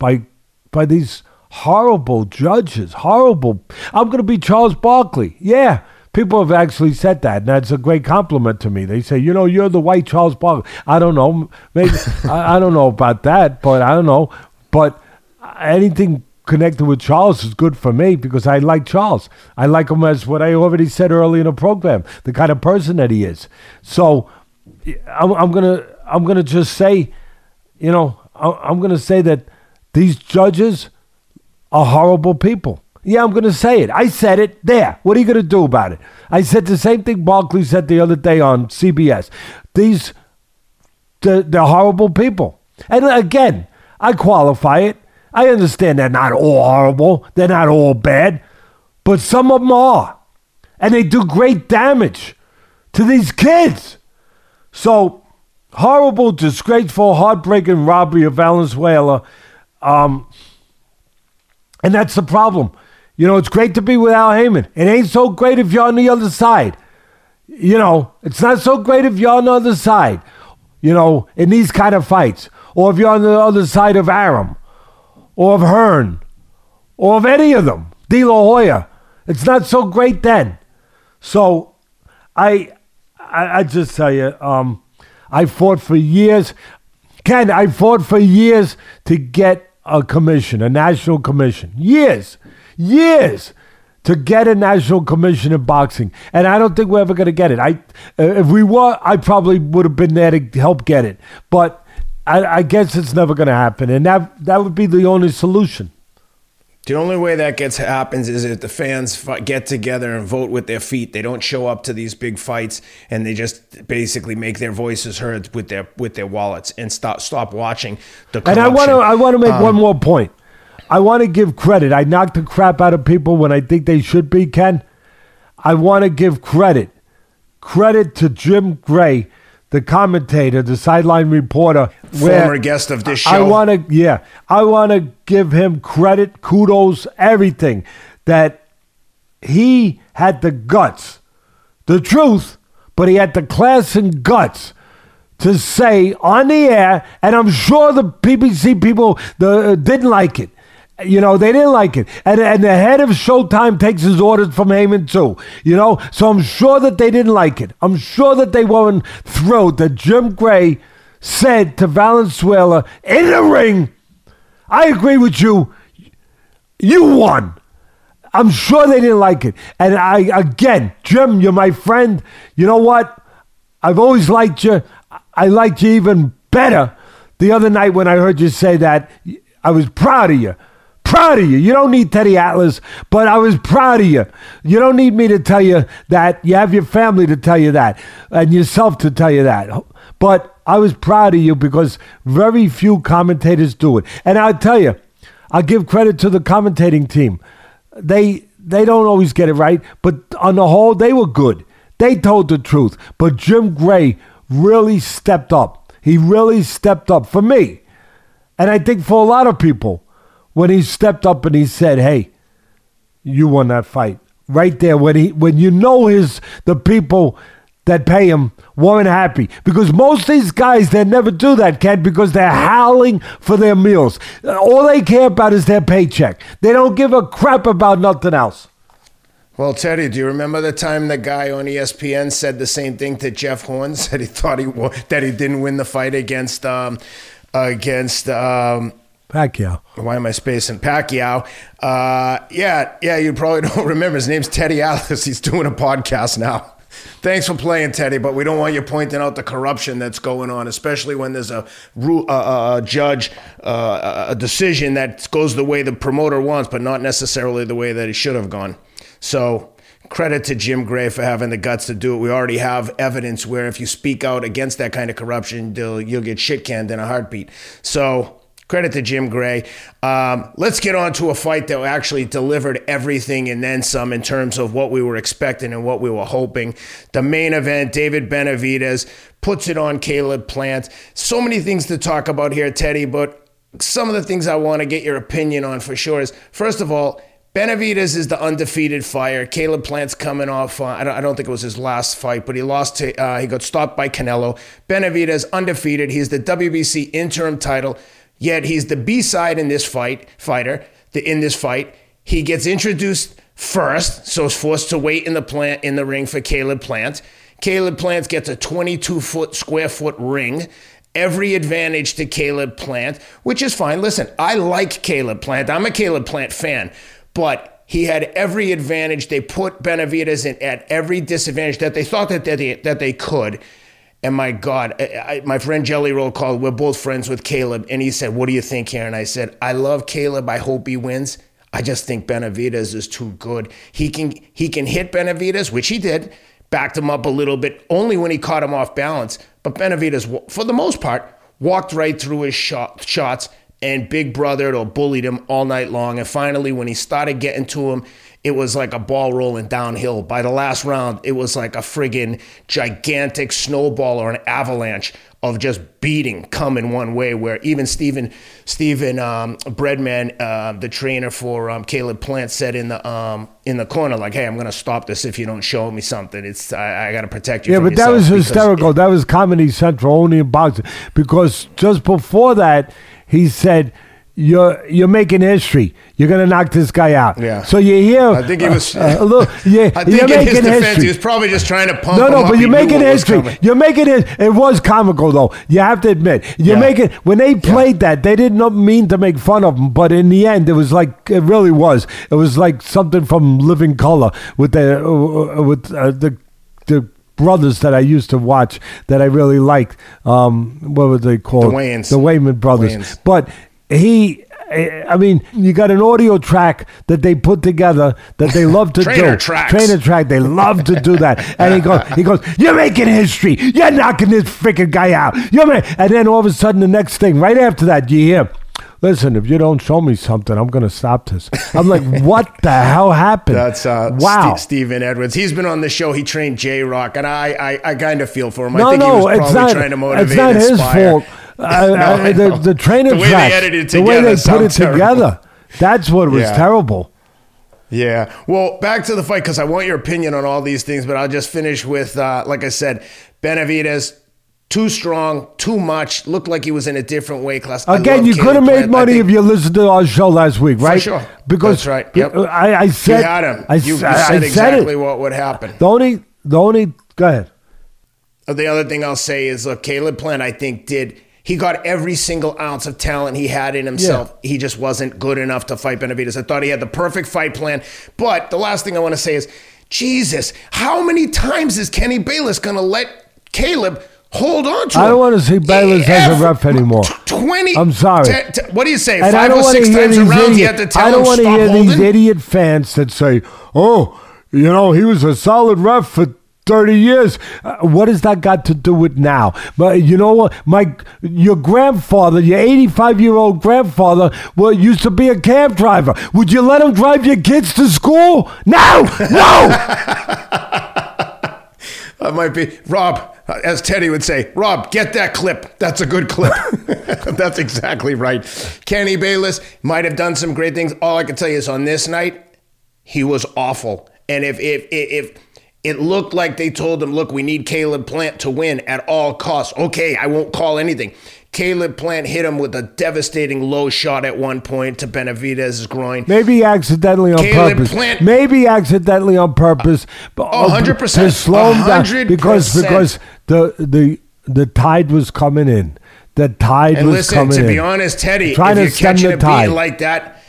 by these horrible judges. Horrible. I'm going to be Charles Barkley. Yeah, people have actually said that, and that's a great compliment to me. They say, you know, you're the white Charles Barkley. I don't know. Maybe I don't know about that, but I don't know. But anything connected with Charles is good for me because I like Charles. I like him as what I already said earlier in the program, the kind of person that he is. So I'm gonna just say, you know, I'm gonna say that these judges are horrible people. Yeah, I'm gonna say it. I said it there. What are you gonna do about it? I said the same thing Barkley said the other day on CBS. They're horrible people. And again, I qualify it. I understand they're not all horrible. They're not all bad. But some of them are. And they do great damage to these kids. So, horrible, disgraceful, heartbreaking robbery of Valenzuela. And that's the problem. You know, it's great to be with Al Haymon. It ain't so great if you're on the other side. You know, it's not so great if you're on the other side. You know, in these kind of fights. Or if you're on the other side of Arum. Or of Hearn, or of any of them, De La Hoya. It's not so great then. So I just tell you, I fought for years. Ken, I fought for years to get a commission, a national commission. Years to get a national commission in boxing. And I don't think we're ever going to get it. If we were, I probably would have been there to help get it. But I guess it's never going to happen, and that would be the only solution. The only way that happens is if the fans get together and vote with their feet. They don't show up to these big fights, and they just basically make their voices heard with their wallets and stop watching the corruption. And I want to make one more point. I want to give credit. I knocked the crap out of people when I think they should be, Ken. I want to give credit to Jim Gray, the commentator, the sideline reporter, former guest of this show. I want to give him credit, kudos, everything, that he had the guts, the truth, but he had the class and guts to say on the air, and I'm sure the PBC people didn't like it. You know, they didn't like it. And the head of Showtime takes his orders from Haymon, too. You know, so I'm sure that they didn't like it. I'm sure that they weren't thrilled that Jim Gray said to Valenzuela in the ring, I agree with you. You won. I'm sure they didn't like it. And again, Jim, you're my friend. You know what? I've always liked you. I liked you even better the other night when I heard you say that. I was proud of you. Proud of you. You don't need Teddy Atlas, but I was proud of you. You don't need me to tell you that. You have your family to tell you that and yourself to tell you that. But I was proud of you because very few commentators do it. And I'll tell you, I'll give credit to the commentating team. They don't always get it right, but on the whole, they were good. They told the truth. But Jim Gray really stepped up. He really stepped up for me. And I think for a lot of people, when he stepped up and he said, hey, you won that fight. Right there, when you know the people that pay him weren't happy. Because most of these guys, they never do that, Ken, because they're howling for their meals. All they care about is their paycheck. They don't give a crap about nothing else. Well, Teddy, do you remember the time the guy on ESPN said the same thing to Jeff Horn? Said he thought that he didn't win the fight against Pacquiao. Why am I spacing Pacquiao? Yeah, you probably don't remember. His name's Teddy Atlas. He's doing a podcast now. Thanks for playing, Teddy, but we don't want you pointing out the corruption that's going on, especially when there's a decision that goes the way the promoter wants, but not necessarily the way that it should have gone. So credit to Jim Gray for having the guts to do it. We already have evidence where if you speak out against that kind of corruption, you'll get shit canned in a heartbeat. So credit to Jim Gray. Let's get on to a fight that actually delivered everything and then some in terms of what we were expecting and what we were hoping. The main event, David Benavidez puts it on Caleb Plant. So many things to talk about here, Teddy, but some of the things I want to get your opinion on for sure is, first of all, Benavidez is the undefeated fighter. Caleb Plant's coming off. I don't think it was his last fight, but he lost. He got stopped by Canelo. Benavidez undefeated. He's the WBC interim title. Yet he's the B side in this fight. He gets introduced first, so is forced to wait in the ring for Caleb Plant. Caleb Plant gets a 22 square foot ring. Every advantage to Caleb Plant, which is fine. Listen, I like Caleb Plant. I'm a Caleb Plant fan. But he had every advantage. They put Benavidez in at every disadvantage that they thought that they could. And my God, my friend Jelly Roll called. We're both friends with Caleb. And he said, what do you think here? And I said, I love Caleb. I hope he wins. I just think Benavidez is too good. He can hit Benavidez, which he did. Backed him up a little bit, only when he caught him off balance. But Benavidez, for the most part, walked right through his shots. And big brothered or bullied him all night long. And finally, when he started getting to him, it was like a ball rolling downhill. By the last round, it was like a friggin' gigantic snowball or an avalanche of just beating coming one way, where even Steven Breadman, the trainer for Caleb Plant, said in the corner, like, hey, I'm going to stop this if you don't show me something. I got to protect you from yourself. Yeah, but that was hysterical. That was Comedy Central only in boxing. Because just before that, he said, "You're making history. You're gonna knock this guy out." Yeah. So you hear? I think he was. Look, yeah. I think in his defense, history. He was probably just trying to pump. No, but you're making history. You're making it. It was comical, though. You have to admit, you're making. When they played that, they didn't mean to make fun of him, but in the end, it was like it really was. It was like something from Living Color with the brothers that I used to watch that I really liked. What were they called? The Wayans. The Wayman brothers. Wayans. But you got an audio track that they put together that they love to do. Trainer track. They love to do that. And he goes, you're making history. You're knocking this freaking guy out. And then all of a sudden the next thing, right after that, you hear listen, if you don't show me something, I'm going to stop this. I'm like, what the hell happened? That's wow. Steven Edwards. He's been on the show. He trained J-Rock, and I kind of feel for him. No, I think he was probably trying to motivate. It's not his fault. The trainer tracks, the way they edited it together, the way they put it together, that's what was terrible. Yeah. Well, back to the fight, because I want your opinion on all these things, but I'll just finish with, like I said, Benavidez, too strong, too much, looked like he was in a different weight class. Again, you could have made money if you listened to our show last week, right? For sure. Because that's right. Yep. I said, you had him. I said exactly what would happen. The only, go ahead. The other thing I'll say is, look, Caleb Plant, I think, he got every single ounce of talent he had in himself. Yeah. He just wasn't good enough to fight Benavidez. I thought he had the perfect fight plan. But the last thing I want to say is, Jesus, how many times is Kenny Bayless going to let Caleb hold on to him? I don't want to see Bayless as a ref anymore. 20. I'm sorry. What do you say? 5 or 6 times around, you have to tell him, stop holding? I don't want to hear these idiot fans that say, oh, you know, he was a solid ref for 30 years. What has that got to do with now? But you know what? Your grandfather, your 85-year-old grandfather, used to be a cab driver. Would you let him drive your kids to school? No! That might be, Rob, as Teddy would say, Rob, get that clip. That's a good clip. That's exactly right. Kenny Bayless might have done some great things. All I can tell you is on this night, he was awful. And if it looked like they told him, look, we need Caleb Plant to win at all costs. Okay, I won't call anything. Caleb Plant hit him with a devastating low shot at one point to Benavidez's groin. Maybe accidentally on purpose. Maybe accidentally on purpose. Oh, 100%. To slow him down because the tide was coming in. The tide was coming in. And listen, to be honest, Teddy, if you're catching a beat like that,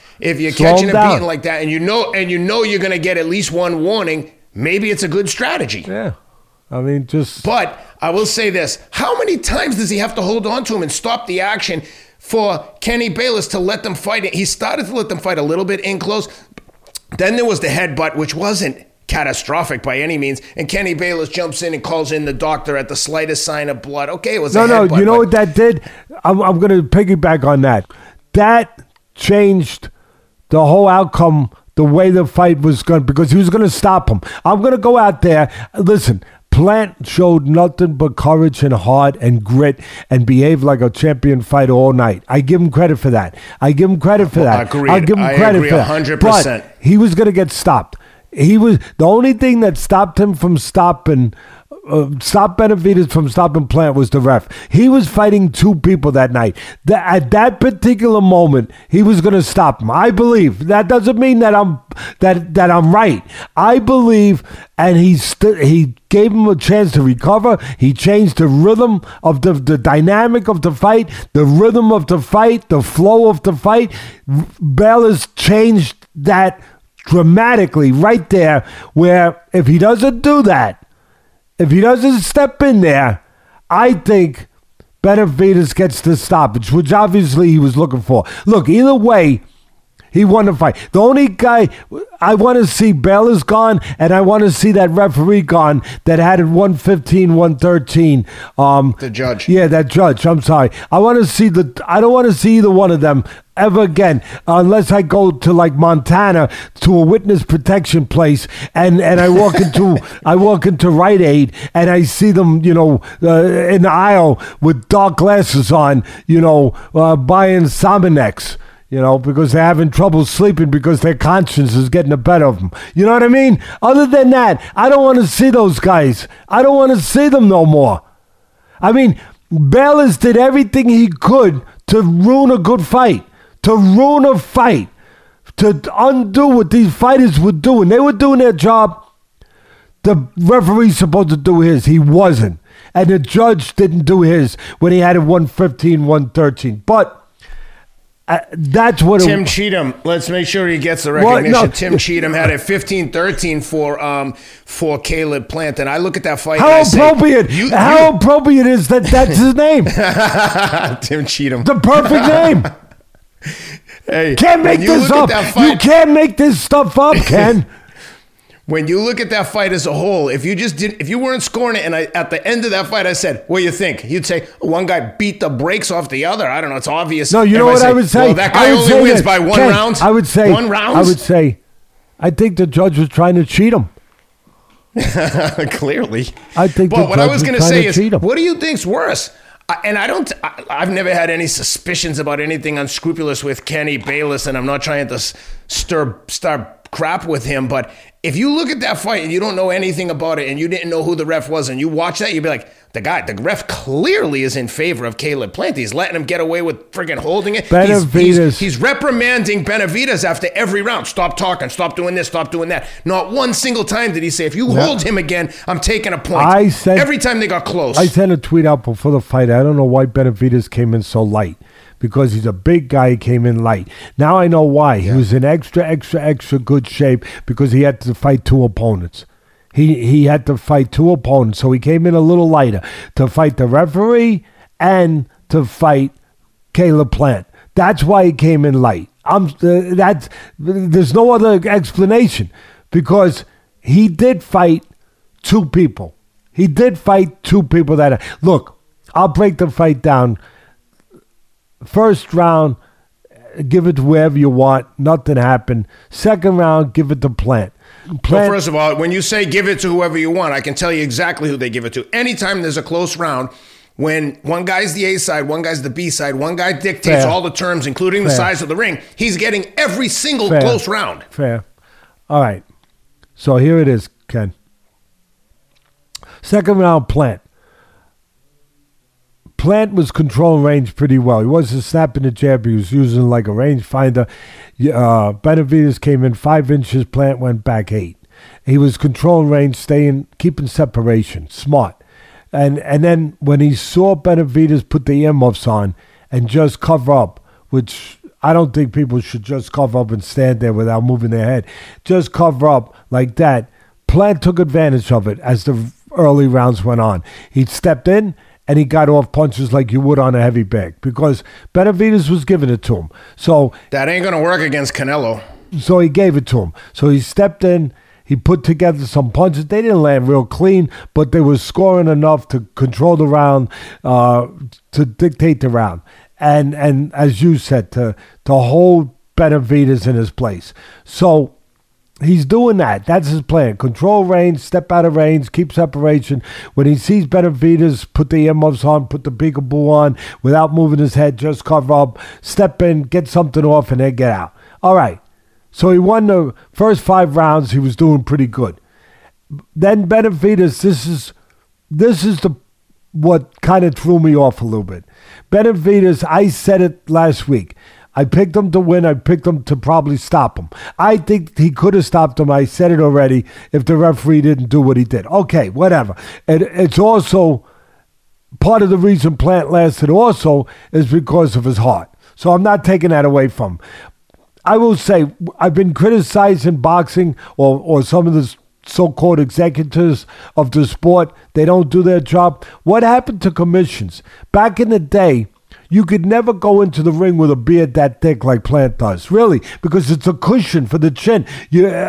and you know you're going to get at least one warning, maybe it's a good strategy. Yeah. I mean, but I will say this. How many times does he have to hold on to him and stop the action for Kenny Bayless to let them fight it? He started to let them fight a little bit in close. Then there was the headbutt, which wasn't catastrophic by any means. And Kenny Bayless jumps in and calls in the doctor at the slightest sign of blood. Okay, it was a headbutt. No, you know what that did? I'm going to piggyback on that. That changed the whole outcome, the way the fight was going, because he was going to stop him. I'm going to go out there. Listen, Plant showed nothing but courage and heart and grit and behaved like a champion fighter all night. I give him credit for that. Agreed. I give him credit for that. 100%. But he was going to get stopped. He was the only thing that stopped him from stopping. Stop Benavidez from stopping Plant was the ref. He was fighting two people that night. At that particular moment, he was going to stop him. I believe. That doesn't mean that I'm right. I believe, and he gave him a chance to recover. He changed the rhythm of the dynamic of the fight, the rhythm of the fight, the flow of the fight. Bayless changed that dramatically right there, where if he doesn't do that, if he doesn't step in there, I think Benavidez gets the stoppage, which obviously he was looking for. Look, either way, he won the fight. The only guy I want to see Bayless gone, and I want to see that referee gone that had it 115, 113. The judge. Yeah, that judge. I'm sorry. I don't want to see either one of them ever again, unless I go to like Montana to a witness protection place, and I walk into Rite Aid and I see them, in the aisle with dark glasses on, buying Somanex, because they're having trouble sleeping because their conscience is getting the better of them. You know what I mean? Other than that, I don't want to see those guys. I don't want to see them no more. I mean, Bayless did everything he could to ruin a good fight, to undo what these fighters were doing. They were doing their job. The referee's supposed to do his. He wasn't. And the judge didn't do his when he had it 115, 113. But that's what Tim Cheatham. Let's make sure he gets the recognition. Well, no. Tim Cheatham had a 15-13 for Caleb Plant, and I look at that fight. How appropriate! How appropriate is that? That's his name, Tim Cheatham. The perfect name. Hey, can't make this up. You can't make this stuff up, Ken. when you look at that fight as a whole, if you weren't scoring it, and at the end of that fight, I said, "What do you think?" You'd say, "One guy beat the brakes off the other." I don't know. It's obvious. No, you know what I would say? Well, that guy only wins by one round. I would say 1 round. I would say, I think the judge was trying to cheat him. Clearly, I think. But what I was going to say is, what do you think's worse? I've never had any suspicions about anything unscrupulous with Kenny Bayless, and I'm not trying to start crap with him, but if you look at that fight and you don't know anything about it and you didn't know who the ref was and you watch that, you'd be like, the ref clearly is in favor of Caleb Plant. He's letting him get away with friggin' holding it. He's reprimanding Benavidez after every round. Stop talking, stop doing this, stop doing that. Not one single time did he say, if you hold him again, I'm taking a point. Every time they got close. I sent a tweet out before the fight. I don't know why Benavidez came in so light. Because he's a big guy, he came in light. Now I know why. Yeah. He was in extra good shape because he had to fight 2 opponents. He had to fight 2 opponents, so he came in a little lighter to fight the referee and to fight Caleb Plant. That's why he came in light. There's no other explanation because he did fight 2 people. He did fight 2 people that look. I'll break the fight down. First round, give it to wherever you want. Nothing happened. Second round, give it to Plant. Well, first of all, when you say give it to whoever you want, I can tell you exactly who they give it to. Anytime there's a close round, when one guy's the A side, one guy's the B side, one guy dictates all the terms, including the size of the ring, he's getting every single close round. Fair. All right. So here it is, Ken. Second round, Plant. Plant was controlling range pretty well. He wasn't snapping the jab. He was using like a range finder. Benavidez came in 5 inches. Plant went back 8. He was controlling range, keeping separation. Smart. And then when he saw Benavidez put the earmuffs on and just cover up, which I don't think people should just cover up and stand there without moving their head. Just cover up like that. Plant took advantage of it as the early rounds went on. He stepped in. And he got off punches like you would on a heavy bag because Benavidez was giving it to him. So that ain't going to work against Canelo. So he gave it to him. So he stepped in. He put together some punches. They didn't land real clean, but they were scoring enough to control the round, to dictate the round. And as you said, to hold Benavidez in his place. So he's doing that. That's his plan. Control range, step out of range, keep separation. When he sees Benavidez, put the earmuffs on, put the peekaboo on without moving his head, just cover up, step in, get something off, and then get out. All right. So he won the first 5 rounds. He was doing pretty good. Then Benavidez, what kind of threw me off a little bit. Benavidez, I said it last week. I picked him to win. I picked him to probably stop him. I think he could have stopped him. I said it already if the referee didn't do what he did. Okay, whatever. It's also part of the reason Plant lasted also is because of his heart. So I'm not taking that away from him. I will say I've been criticizing boxing or some of the so-called executives of the sport. They don't do their job. What happened to commissions? Back in the day, you could never go into the ring with a beard that thick like Plant does, really, because it's a cushion for the chin.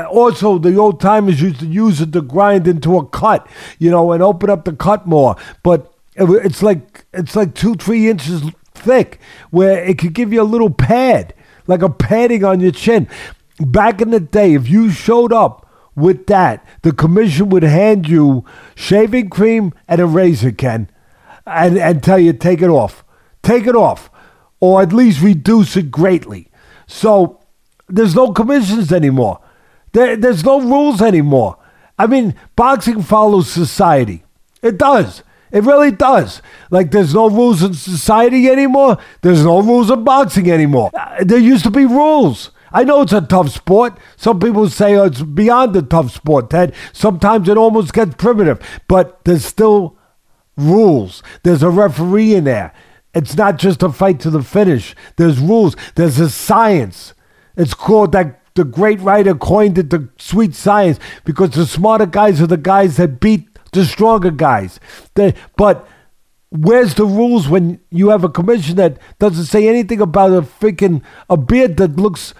Also, the old-timers used to use it to grind into a cut, and open up the cut more. But it's like 2-3 inches thick, where it could give you a little pad, like a padding on your chin. Back in the day, if you showed up with that, the commission would hand you shaving cream and a razor, Ken, and tell you, take it off. Take it off, or at least reduce it greatly. So there's no commissions anymore. There's no rules anymore. I mean, boxing follows society. It does. It really does. Like, there's no rules in society anymore. There's no rules in boxing anymore. There used to be rules. I know it's a tough sport. Some people say it's beyond a tough sport, Ted. Sometimes it almost gets primitive. But there's still rules. There's a referee in there. It's not just a fight to the finish. There's rules. There's a science. It's called that the great writer coined it the sweet science because the smarter guys are the guys that beat the stronger guys. But where's the rules when you have a commission that doesn't say anything about a beard that looks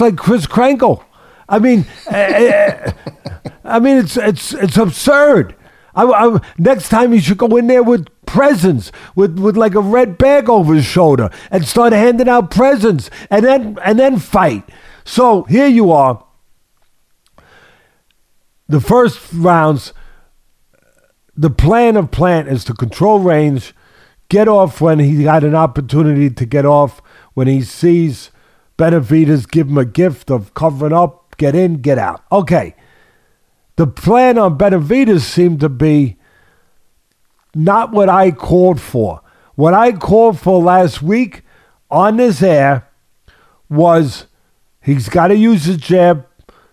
like Chris Kringle? I mean, it's absurd. I next time he should go in there with presents, with like a red bag over his shoulder and start handing out presents, and then fight. So here you are. The first rounds, the plan of Plant is to control range, get off when he got an opportunity to get off, when he sees Benavidez, give him a gift of covering up, get in, get out. Okay. The plan on Benavidez seemed to be not what I called for. What I called for last week on this air was he's got to use his jab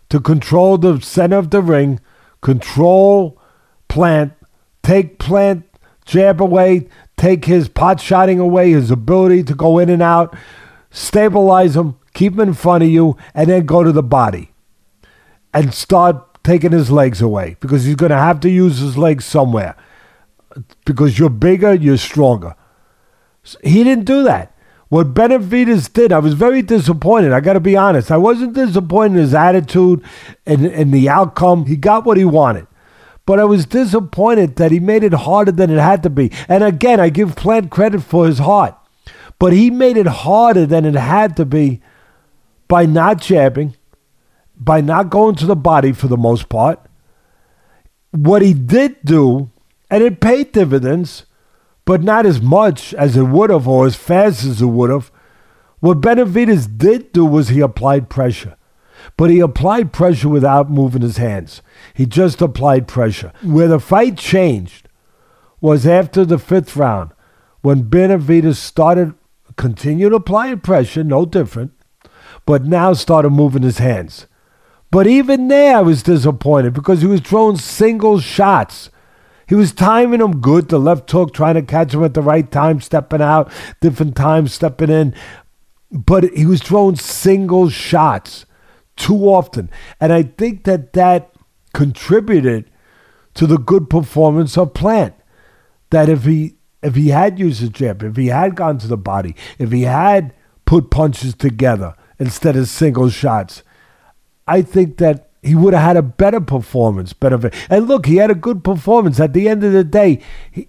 to control the center of the ring, control Plant, take Plant jab away, take his pot shotting away, his ability to go in and out, stabilize him, keep him in front of you, and then go to the body and start taking his legs away, because he's going to have to use his legs somewhere, because you're bigger, you're stronger. He didn't do that. What Benavidez did, I was very disappointed. I got to be honest. I wasn't disappointed in his attitude and the outcome. He got what he wanted. But I was disappointed that he made it harder than it had to be. And again, I give Plant credit for his heart. But he made it harder than it had to be by not jabbing, by not going to the body for the most part. What he did do, and it paid dividends, but not as much as it would have or as fast as it would have. What Benavidez did do was he applied pressure. But he applied pressure without moving his hands. He just applied pressure. Where the fight changed was after the fifth round, when Benavidez continued applying pressure, no different, but now started moving his hands. But even there, I was disappointed because he was throwing single shots. He was timing them good, the left hook, trying to catch him at the right time, stepping out, different times, stepping in. But he was throwing single shots too often. And I think that contributed to the good performance of Plant. That if he had used his jab, if he had gone to the body, if he had put punches together instead of single shots, I think that he would have had a better performance. And look, he had a good performance. At the end of the day, he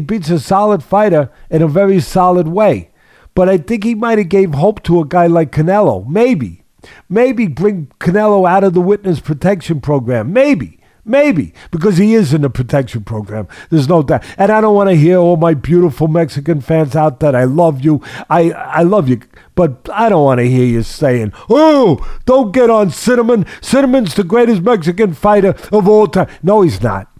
beats a solid fighter in a very solid way. But I think he might have gave hope to a guy like Canelo. Maybe bring Canelo out of the witness protection program. Maybe, because he is in the protection program. There's no doubt. And I don't want to hear all my beautiful Mexican fans out there, I love you. I love you. But I don't want to hear you saying, oh, don't get on Cinnamon. Cinnamon's the greatest Mexican fighter of all time. No, he's not.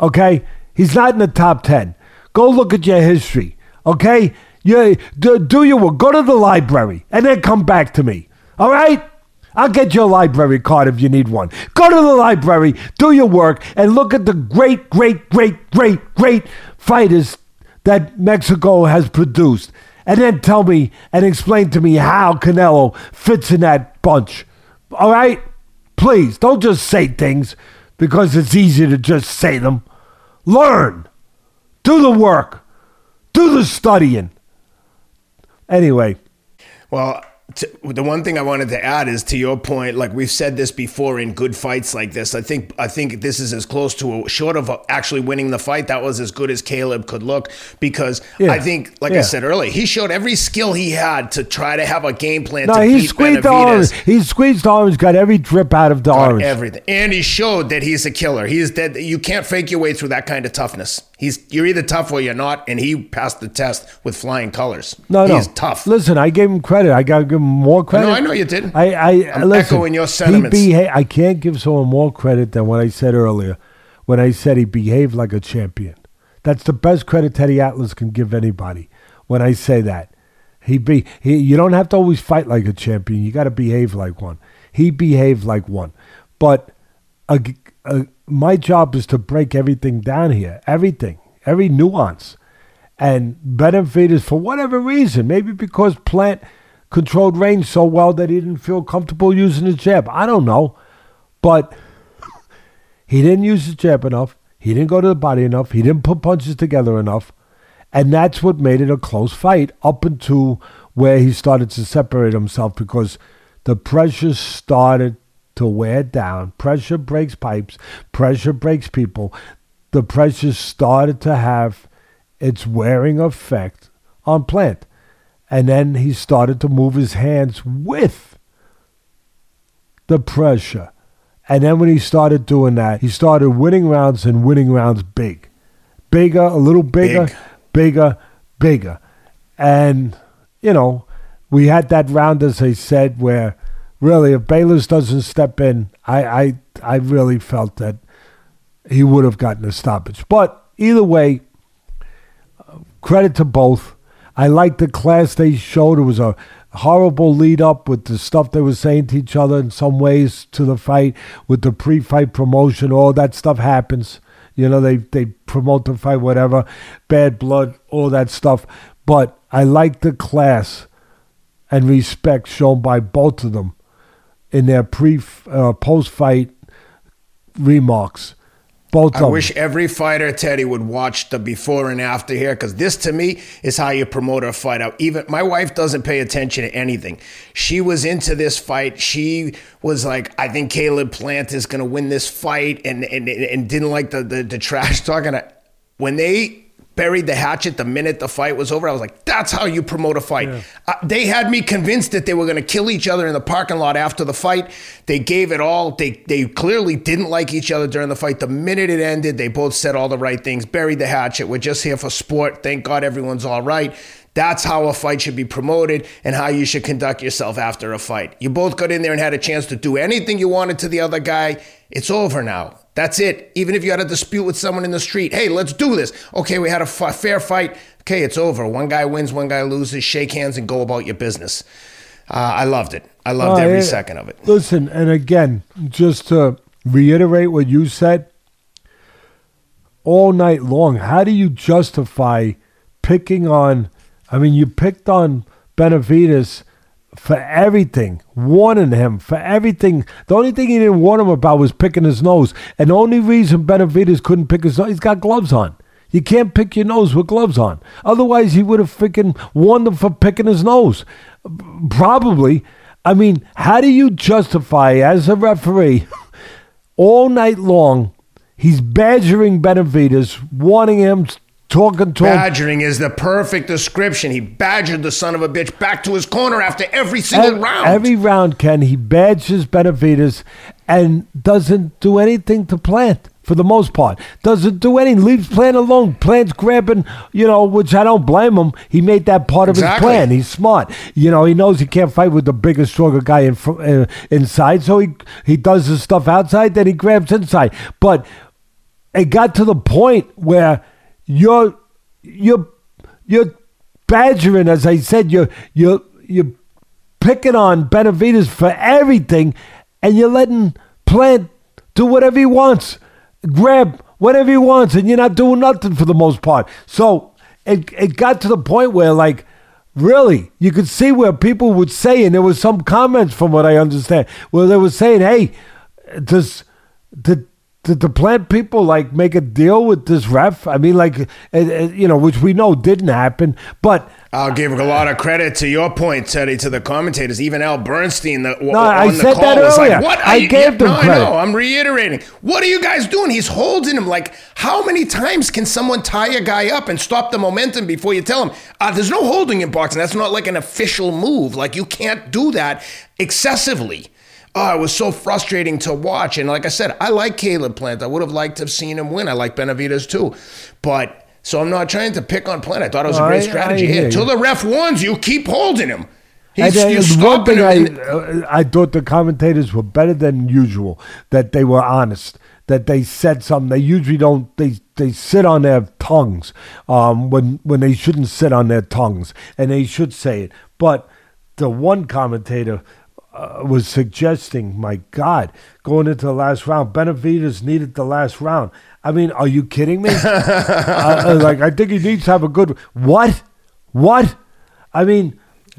Okay? He's not in the top 10. Go look at your history. Okay? You, do your work. Go to the library and then come back to me. All right? I'll get you a library card if you need one. Go to the library, do your work, and look at the great, great, great, great, great fighters that Mexico has produced. And then tell me and explain to me how Canelo fits in that bunch. All right? Please, don't just say things because it's easy to just say them. Learn. Do the work. Do the studying. Anyway. Well, the one thing I wanted to add is, to your point, like we've said this before in good fights like this, I think this is as close to short of actually winning the fight. That was as good as Caleb could look, because I think, like I said earlier, he showed every skill he had to try to have a game plan to beat Benavidez. He squeezed the orange, got every drip out of the orange. Everything. And he showed that he's a killer. He's dead. You can't fake your way through that kind of toughness. You're either tough or you're not, and he passed the test with flying colors. No. He's tough. Listen, I gave him credit. I got to give him more credit. No, I know you did. I'm echoing your sentiments. I can't give someone more credit than what I said earlier when I said he behaved like a champion. That's the best credit Teddy Atlas can give anybody when I say that. You don't have to always fight like a champion. You got to behave like one. He behaved like one. But my job is to break everything down here, everything, every nuance. And Benavidez, for whatever reason, maybe because Plant controlled range so well that he didn't feel comfortable using his jab. I don't know. But he didn't use his jab enough. He didn't go to the body enough. He didn't put punches together enough. And that's what made it a close fight up until where he started to separate himself because the pressure started to wear down. Pressure breaks pipes. Pressure breaks people. The pressure started to have its wearing effect on Plant. And then he started to move his hands with the pressure. And then when he started doing that, he started winning rounds and winning rounds big. Bigger, a little bigger, bigger. And, you know, we had that round, as I said, where really if Bayless doesn't step in, I really felt that he would have gotten a stoppage. But either way, credit to both. I liked the class they showed. It was a horrible lead up with the stuff they were saying to each other in some ways to the fight, with the pre-fight promotion. All that stuff happens. You know, they promote the fight, whatever, bad blood, all that stuff. But I liked the class and respect shown by both of them in their post-fight remarks. I wish every fighter, Teddy, would watch the before and after here, because this, to me, is how you promote a fight out. Even my wife doesn't pay attention to anything. She was into this fight. She was like, I think Caleb Plant is going to win this fight, and didn't like the trash talk. And when they buried the hatchet the minute the fight was over, I was like, that's how you promote a fight. Yeah. They had me convinced that they were going to kill each other in the parking lot after the fight. They gave it all. They clearly didn't like each other during the fight. The minute it ended, they both said all the right things, buried the hatchet. We're just here for sport. Thank God everyone's all right. That's how a fight should be promoted and how you should conduct yourself after a fight. You both got in there and had a chance to do anything you wanted to the other guy. It's over now. That's it. Even if you had a dispute with someone in the street, hey, let's do this. Okay, we had a fair fight. Okay, it's over. One guy wins, one guy loses. Shake hands and go about your business. I loved it. I loved every second of it. Listen, and again, just to reiterate what you said, all night long, how do you justify picking on, I mean, you picked on Benavidez for everything, warning him for everything. The only thing he didn't warn him about was picking his nose. And the only reason Benavidez couldn't pick his nose, he's got gloves on. You can't pick your nose with gloves on. Otherwise, he would have freaking warned him for picking his nose. Probably. I mean, how do you justify, as a referee, all night long, he's badgering Benavidez, warning him, talking to him. Badgering is the perfect description. He badgered the son of a bitch back to his corner after every single round. Every round, Ken, he badges Benavidez and doesn't do anything to Plant for the most part. Doesn't do anything. Leaves Plant alone. Plant's grabbing, you know, which I don't blame him. He made that part of his plan. He's smart. You know, he knows he can't fight with the bigger, stronger guy inside, so he does his stuff outside, then he grabs inside. But it got to the point where You're badgering, as I said, you're picking on Benavidez for everything, and you're letting Plant do whatever he wants, grab whatever he wants, and you're not doing nothing for the most part. So it got to the point where, like, really, you could see where people would say, and there was some comments from what I understand, where they were saying, hey, did the Plant people, like, make a deal with this ref? I mean, like, you know, which we know didn't happen, but... I'll give a lot of credit to your point, Teddy, to the commentators. Even Al Bernstein on the call was like, what? I gave them credit. I know, I'm reiterating. What are you guys doing? He's holding him. Like, how many times can someone tie a guy up and stop the momentum before you tell him? There's no holding in boxing. That's not like an official move. Like, you can't do that excessively. Oh, it was so frustrating to watch. And like I said, I like Caleb Plant. I would have liked to have seen him win. I like Benavidez too. But so I'm not trying to pick on Plant. I thought it was a great strategy here. Until the ref warns you, keep holding him. I thought the commentators were better than usual, that they were honest, that they said something. They usually don't. They sit on their tongues when they shouldn't sit on their tongues. And they should say it. But the one commentator... was suggesting, my God, going into the last round, Benavidez needed the last round. I mean, are you kidding me? I think he needs to have a good... What? I mean...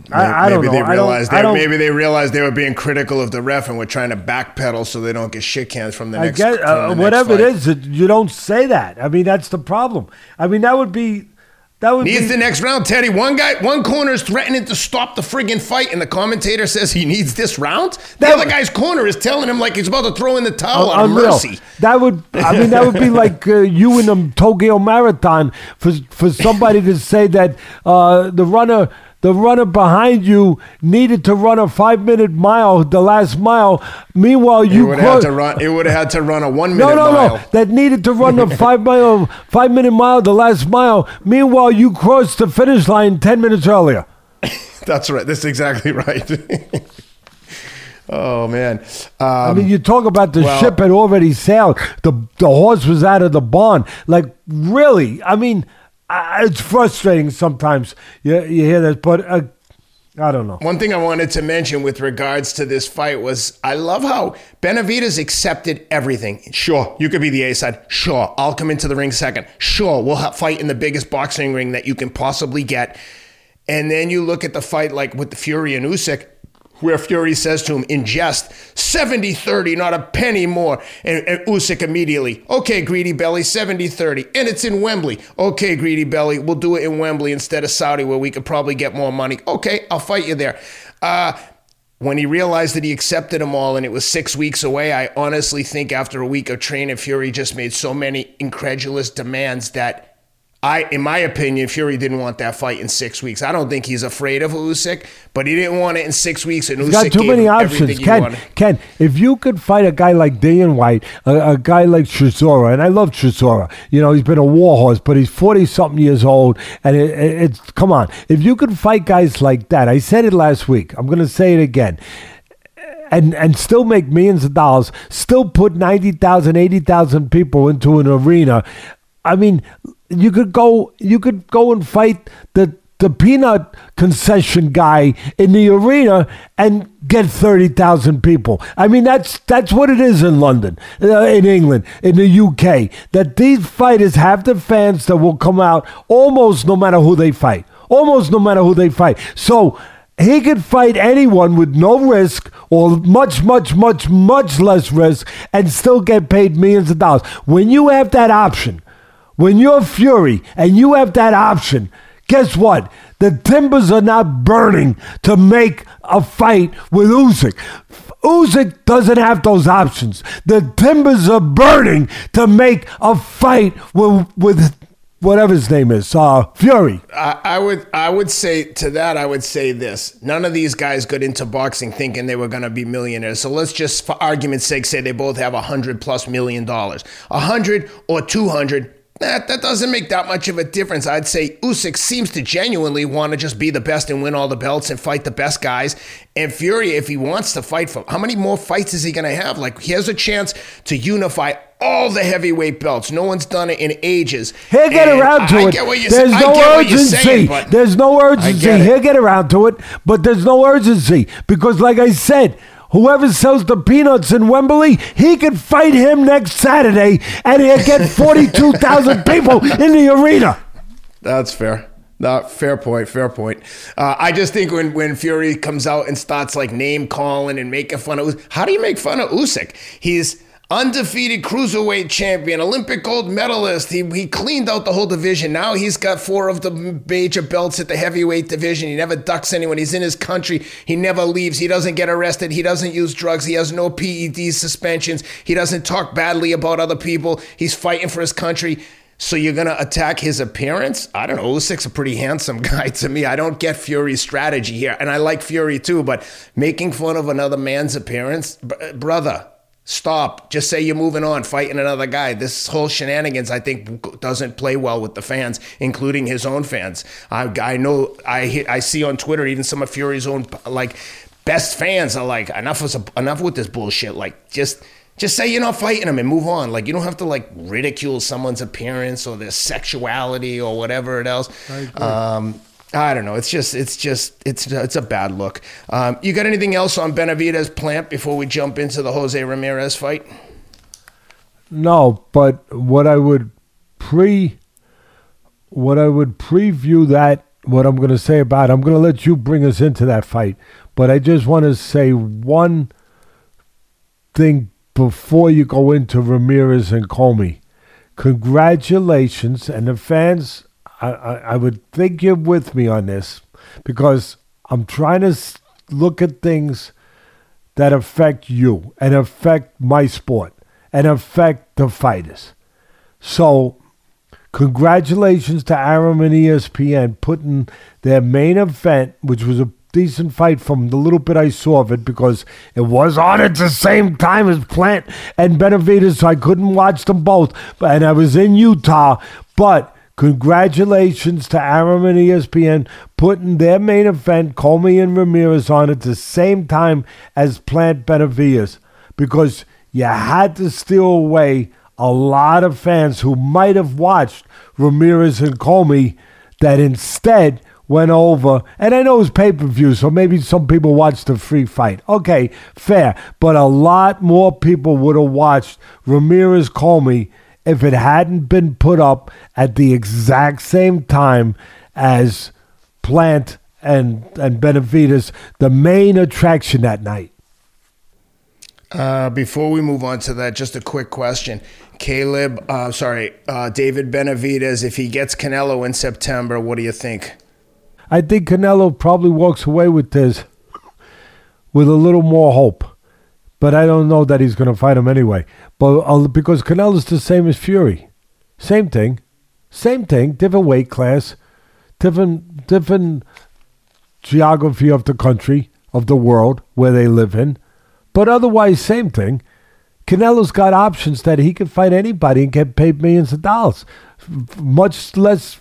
Maybe they realized they were being critical of the ref and were trying to backpedal so they don't get shit cans from the next fight. Whatever it is, you don't say that. I mean, that's the problem. I mean, that would be... Needs the next round, Teddy. One corner is threatening to stop the friggin' fight, and the commentator says he needs this round? The other guy's corner is telling him like he's about to throw in the towel on mercy. That would be like you in the Tokyo Marathon for somebody to say that the runner behind you needed to run a 5-minute mile, the last mile. Meanwhile, you would have had to run a 1-minute mile. No. That needed to run a 5-minute mile, the last mile. Meanwhile, you crossed the finish line 10 minutes earlier. That's right. That's exactly right. Oh, man. You talk about the ship had already sailed. The horse was out of the barn. Like, really? It's frustrating sometimes you hear that, but I don't know. One thing I wanted to mention with regards to this fight was I love how Benavidez accepted everything. Sure, you could be the A-side. Sure, I'll come into the ring second. Sure, we'll fight in the biggest boxing ring that you can possibly get. And then you look at the fight like with the Fury and Usyk, where Fury says to him in jest, 70-30, not a penny more. And Usyk immediately, okay, greedy belly, 70-30. And it's in Wembley. Okay, greedy belly, we'll do it in Wembley instead of Saudi, where we could probably get more money. Okay, I'll fight you there. When he realized that he accepted them all and it was 6 weeks away, I honestly think after a week of training, Fury just made so many incredulous demands that in my opinion, Fury didn't want that fight in 6 weeks. I don't think he's afraid of Usyk, but he didn't want it in 6 weeks. And he's Usyk got too many options. Ken, if you could fight a guy like Dillian White, a guy like Chisora, and I love Chisora. You know, he's been a war horse, but he's 40-something years old. And it's come on. If you could fight guys like that, I said it last week. I'm going to say it again. And still make millions of dollars, still put 90,000, 80,000 people into an arena. You could go and fight the peanut concession guy in the arena and get 30,000 people. That's what it is in London, in England, in the UK, that these fighters have the fans that will come out almost no matter who they fight. So he could fight anyone with no risk or much, much, much, much less risk and still get paid millions of dollars. When you have that option, when you're Fury and you have that option, guess what? The timbers are not burning to make a fight with Usyk. Usyk doesn't have those options. The timbers are burning to make a fight with whatever his name is, Fury. I would say this. None of these guys got into boxing thinking they were going to be millionaires. So let's just, for argument's sake, say they both have $100+ million. 100 or 200. That doesn't make that much of a difference. I'd say Usyk seems to genuinely want to just be the best and win all the belts and fight the best guys. And Fury, if he wants to fight for, how many more fights is he going to have? Like, he has a chance to unify all the heavyweight belts. No one's done it in ages. He'll get around to it. There's no urgency. He'll get around to it, but there's no urgency. Because like I said, whoever sells the peanuts in Wembley, he can fight him next Saturday, and he'll get 42,000 people in the arena. That's fair. Fair point. I just think when Fury comes out and starts like name calling and making fun of Usyk, how do you make fun of Usyk? He's undefeated cruiserweight champion, Olympic gold medalist. He cleaned out the whole division. Now he's got 4 of the major belts at the heavyweight division. He never ducks anyone. He's in his country. He never leaves. He doesn't get arrested. He doesn't use drugs. He has no PED suspensions. He doesn't talk badly about other people. He's fighting for his country. So you're going to attack his appearance? I don't know. Usyk's a pretty handsome guy to me. I don't get Fury's strategy here. And I like Fury too, but making fun of another man's appearance? Brother. Stop. Just say you're moving on, fighting another guy. This whole shenanigans, I think, doesn't play well with the fans, including his own fans. I know I see on Twitter even some of Fury's own like best fans are like, enough with this bullshit. Like, just say you're not fighting him and move on. Like, you don't have to like ridicule someone's appearance or their sexuality or whatever it else. I don't know. It's a bad look. You got anything else on Benavidez Plant before we jump into the Jose Ramirez fight? No, but what I would preview that, what I'm going to say about it, I'm going to let you bring us into that fight. But I just want to say one thing before you go into Ramirez and Comey. Congratulations, and the fans, I would think you're with me on this, because I'm trying to look at things that affect you and affect my sport and affect the fighters. So congratulations to Arum and ESPN putting their main event, which was a decent fight from the little bit I saw of it, because it was on at the same time as Plant and Benavidez, so I couldn't watch them both, and I was in Utah. But congratulations to Arum and ESPN putting their main event, Colbert and Ramirez, on at the same time as Plant Benavidez, because you had to steal away a lot of fans who might have watched Ramirez and Colbert that instead went over, and I know it was pay-per-view, so maybe some people watched the free fight. Okay, fair, but a lot more people would have watched Ramirez Comey if it hadn't been put up at the exact same time as Plant and Benavidez, the main attraction that night. Before we move on to that, just a quick question. David Benavidez, if he gets Canelo in September, what do you think? I think Canelo probably walks away with this with a little more hope. But I don't know that he's going to fight him anyway. But because Canelo's the same as Fury. Same thing. Different weight class. Different geography of the country, of the world, where they live in. But otherwise, same thing. Canelo's got options that he can fight anybody and get paid millions of dollars. Much less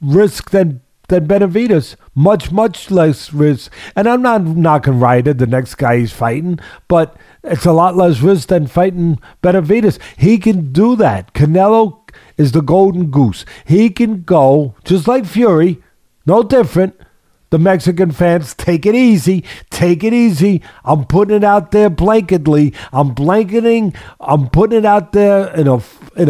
risk than Benavidez, much less risk. And I'm not knocking Ryder, the next guy he's fighting, but it's a lot less risk than fighting Benavidez. He can do that. Canelo is the golden goose. He can go, just like Fury, no different. The Mexican fans, take it easy. I'm putting it out there blanketly. I'm putting it out there in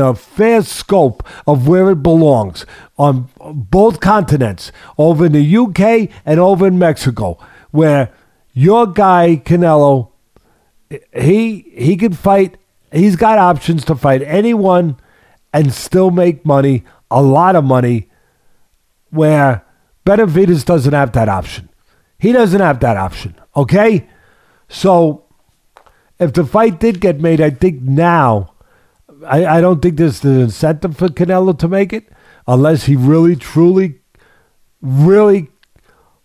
a fair scope of where it belongs on both continents, over in the UK and over in Mexico, where your guy Canelo, he can fight. He's got options to fight anyone and still make money, a lot of money, where Benavidez doesn't have that option. He doesn't have that option, okay? So if the fight did get made, I think now, I don't think there's the incentive for Canelo to make it unless he really, truly, really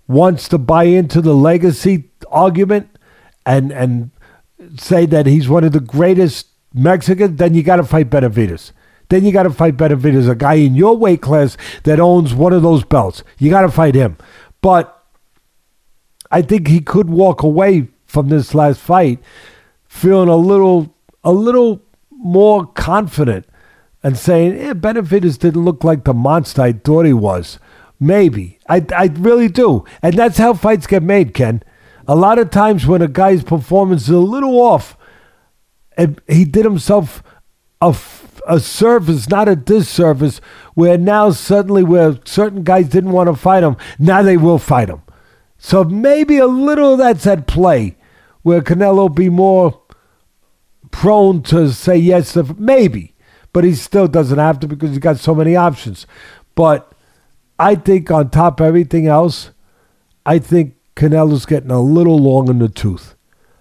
wants to buy into the legacy argument and say that he's one of the greatest Mexicans. Then you got to fight Benavidez. Then you got to fight Benavidez, a guy in your weight class that owns one of those belts. You got to fight him. But I think he could walk away from this last fight feeling a little more confident and saying, Benavidez didn't look like the monster I thought he was. Maybe. I really do. And that's how fights get made, Ken. A lot of times when a guy's performance is a little off, and he did himself a service, not a disservice, where now suddenly where certain guys didn't want to fight him, now they will fight him. So maybe a little of that's at play, where Canelo be more prone to say yes, maybe, but he still doesn't have to because he's got so many options. But I think on top of everything else, I think Canelo's getting a little long in the tooth.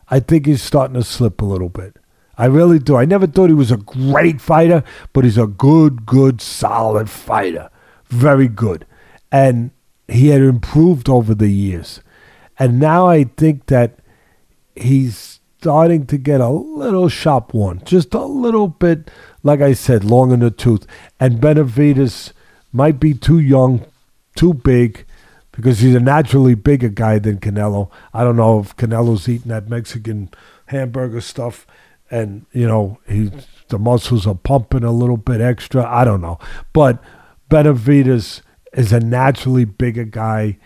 I think he's starting to slip a little bit. I really do. I never thought he was a great fighter, but he's a good, solid fighter. Very good. And he had improved over the years. And now I think that he's starting to get a little sharp one. Just a little bit, like I said, long in the tooth. And Benavidez might be too young, too big, because he's a naturally bigger guy than Canelo. I don't know if Canelo's eating that Mexican hamburger stuff. And, the muscles are pumping a little bit extra. I don't know. But Benavidez is a naturally bigger guy.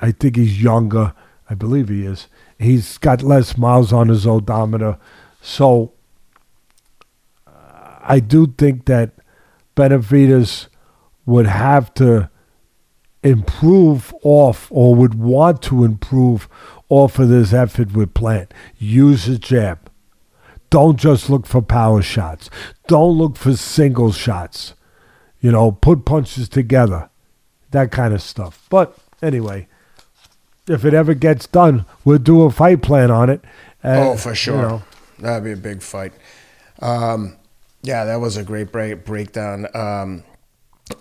I think he's younger. I believe he is. He's got less miles on his odometer. So I do think that Benavidez would have to improve off, or would want to improve off of this effort with Plant. Use his jab. Don't just look for power shots. Don't look for single shots. you know, put punches together, that kind of stuff. But anyway, if it ever gets done, we'll do a fight plan on it. Oh, for sure. You know. That'd be a big fight. Yeah, that was a great breakdown.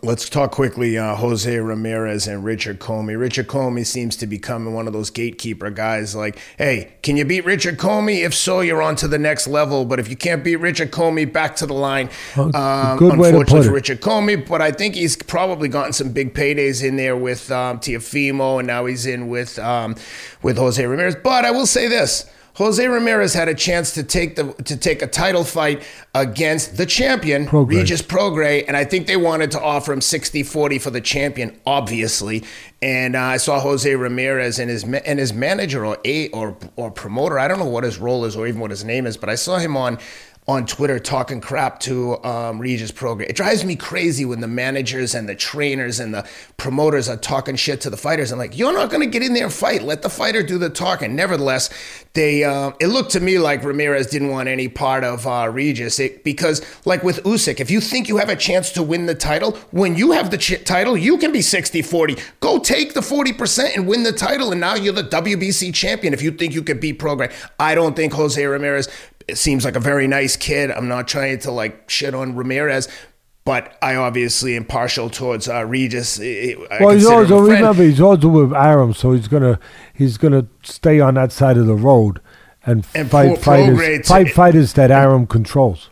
Let's talk quickly, Jose Ramirez and Richard Commey. Richard Commey seems to be becoming one of those gatekeeper guys like, hey, can you beat Richard Commey? If so, you're on to the next level. But if you can't beat Richard Commey, back to the line. Good way to put it. Unfortunately for Richard Commey, but I think he's probably gotten some big paydays in there with Teofimo, and now he's in with Jose Ramirez. But I will say this. Jose Ramirez had a chance to take a title fight against the champion, Regis Prograis, and I think they wanted to offer him 60-40 for the champion, obviously. And I saw Jose Ramirez and his manager or promoter, I don't know what his role is or even what his name is, but I saw him on Twitter talking crap to Regis Prograis. It drives me crazy when the managers and the trainers and the promoters are talking shit to the fighters. I'm like, you're not going to get in there and fight. Let the fighter do the talking. Nevertheless, it looked to me like Ramirez didn't want any part of Regis because, like with Usyk, if you think you have a chance to win the title, when you have the title, you can be 60-40. Go take the 40% and win the title, and now you're the WBC champion if you think you could beat Prograis. I don't think Jose Ramirez... It seems like a very nice kid. I'm not trying to like shit on Ramirez, but I obviously am partial towards Regis. He's also with Arum, so he's gonna stay on that side of the road and fight fighters that Arum controls.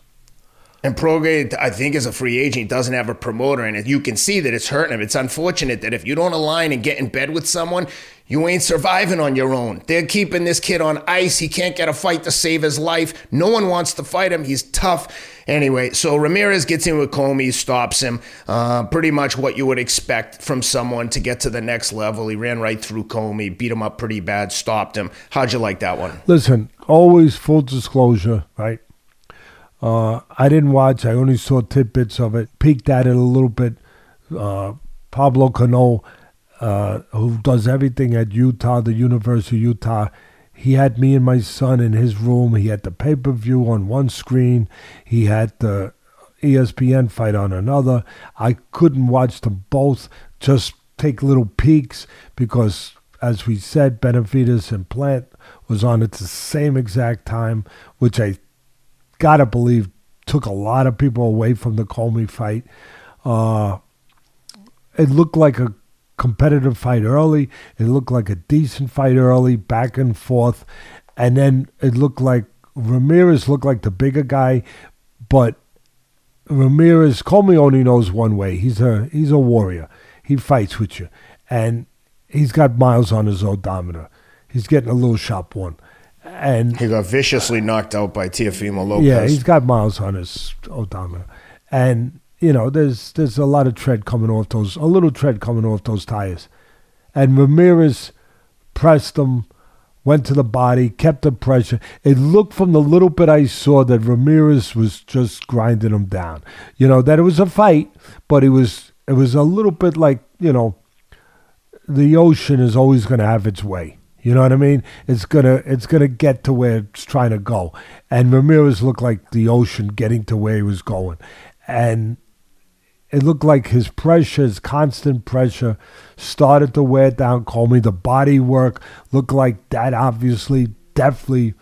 And Prograis, I think, is a free agent. He doesn't have a promoter, and you can see that it's hurting him. It's unfortunate that if you don't align and get in bed with someone, you ain't surviving on your own. They're keeping this kid on ice. He can't get a fight to save his life. No one wants to fight him. He's tough. Anyway, so Ramirez gets in with Commey, stops him. Pretty much what you would expect from someone to get to the next level. He ran right through Commey, beat him up pretty bad, stopped him. How'd you like that one? Listen, always full disclosure, right? I didn't watch. I only saw tidbits of it. Peeked at it a little bit. Pedro Canoe, who does everything at Utah, the University of Utah, he had me and my son in his room. He had the pay-per-view on one screen. He had the ESPN fight on another. I couldn't watch them both. Just take little peeks because, as we said, Benavidez and Plant was on at the same exact time, which I gotta believe took a lot of people away from the Commey fight. It looked like a competitive fight early. It looked like a decent fight early, back and forth. And then it looked like Ramirez looked like the bigger guy, but Commey only knows one way. He's a warrior. He fights with you. And he's got miles on his odometer. He's getting a little sharp one. And he got viciously knocked out by Teofimo Lopez. Yeah, he's got miles on his odometer. And, you know, there's a lot of tread coming off those tires. And Ramirez pressed him, went to the body, kept the pressure. It looked from the little bit I saw that Ramirez was just grinding him down. You know, that it was a fight, but it was a little bit like, you know, the ocean is always going to have its way. You know what I mean? It's gonna get to where it's trying to go. And Ramirez looked like the ocean getting to where he was going. And it looked like his pressure, his constant pressure, started to wear down Commey. The body work looked like that obviously, definitely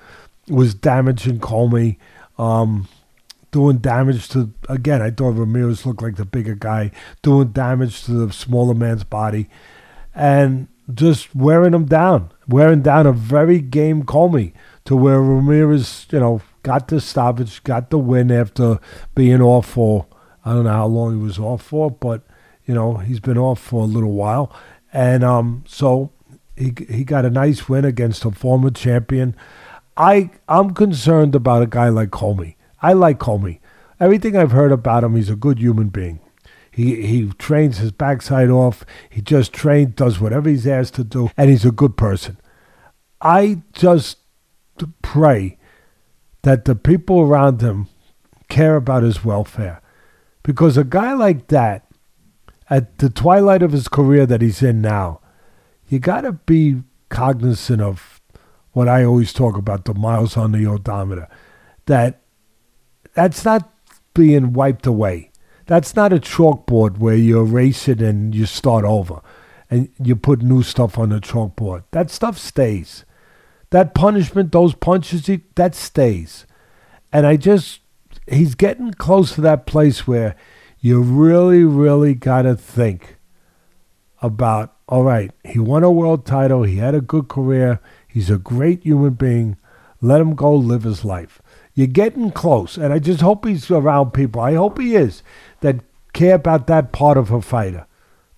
was damaging Commey. Doing damage to, again, I thought Ramirez looked like the bigger guy, doing damage to the smaller man's body. And just wearing down a very game Commey to where Ramirez, you know, got the stoppage, got the win after being off for, I don't know how long he was off for, but, you know, he's been off for a little while. And so he got a nice win against a former champion. I'm concerned about a guy like Commey. I like Commey. Everything I've heard about him, he's a good human being. He trains his backside off. He just trains, does whatever he's asked to do, and he's a good person. I just pray that the people around him care about his welfare, because a guy like that, at the twilight of his career that he's in now, you got to be cognizant of what I always talk about, the miles on the odometer, that's not being wiped away. That's not a chalkboard where you erase it and you start over and you put new stuff on the chalkboard. That stuff stays. That punishment, those punches, that stays. And he's getting close to that place where you really, really got to think about, all right, he won a world title. He had a good career. He's a great human being. Let him go live his life. You're getting close, and I just hope he's around people. I hope he is, that care about that part of a fighter,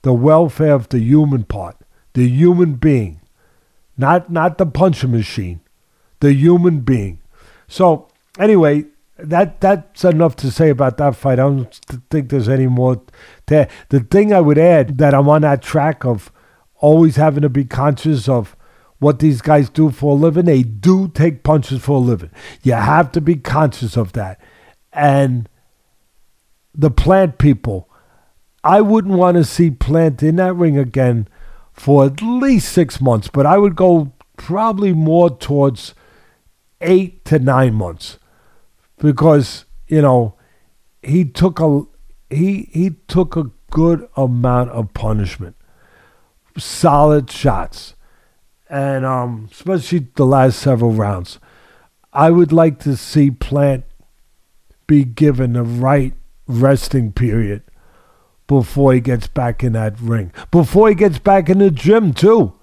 the welfare of the human part, the human being, not the punching machine, the human being. So anyway, that's enough to say about that fight. I don't think there's any more there. The thing I would add, that I'm on that track of always having to be conscious of what these guys do for a living. They do take punches for a living. You have to be conscious of that. And the Plant people, I wouldn't want to see Plant in that ring again for at least 6 months, but I would go probably more towards 8 to 9 months, because, you know, he took a good amount of punishment, solid shots. And especially the last several rounds. I would like to see Plant be given the right resting period before he gets back in that ring. Before he gets back in the gym, too,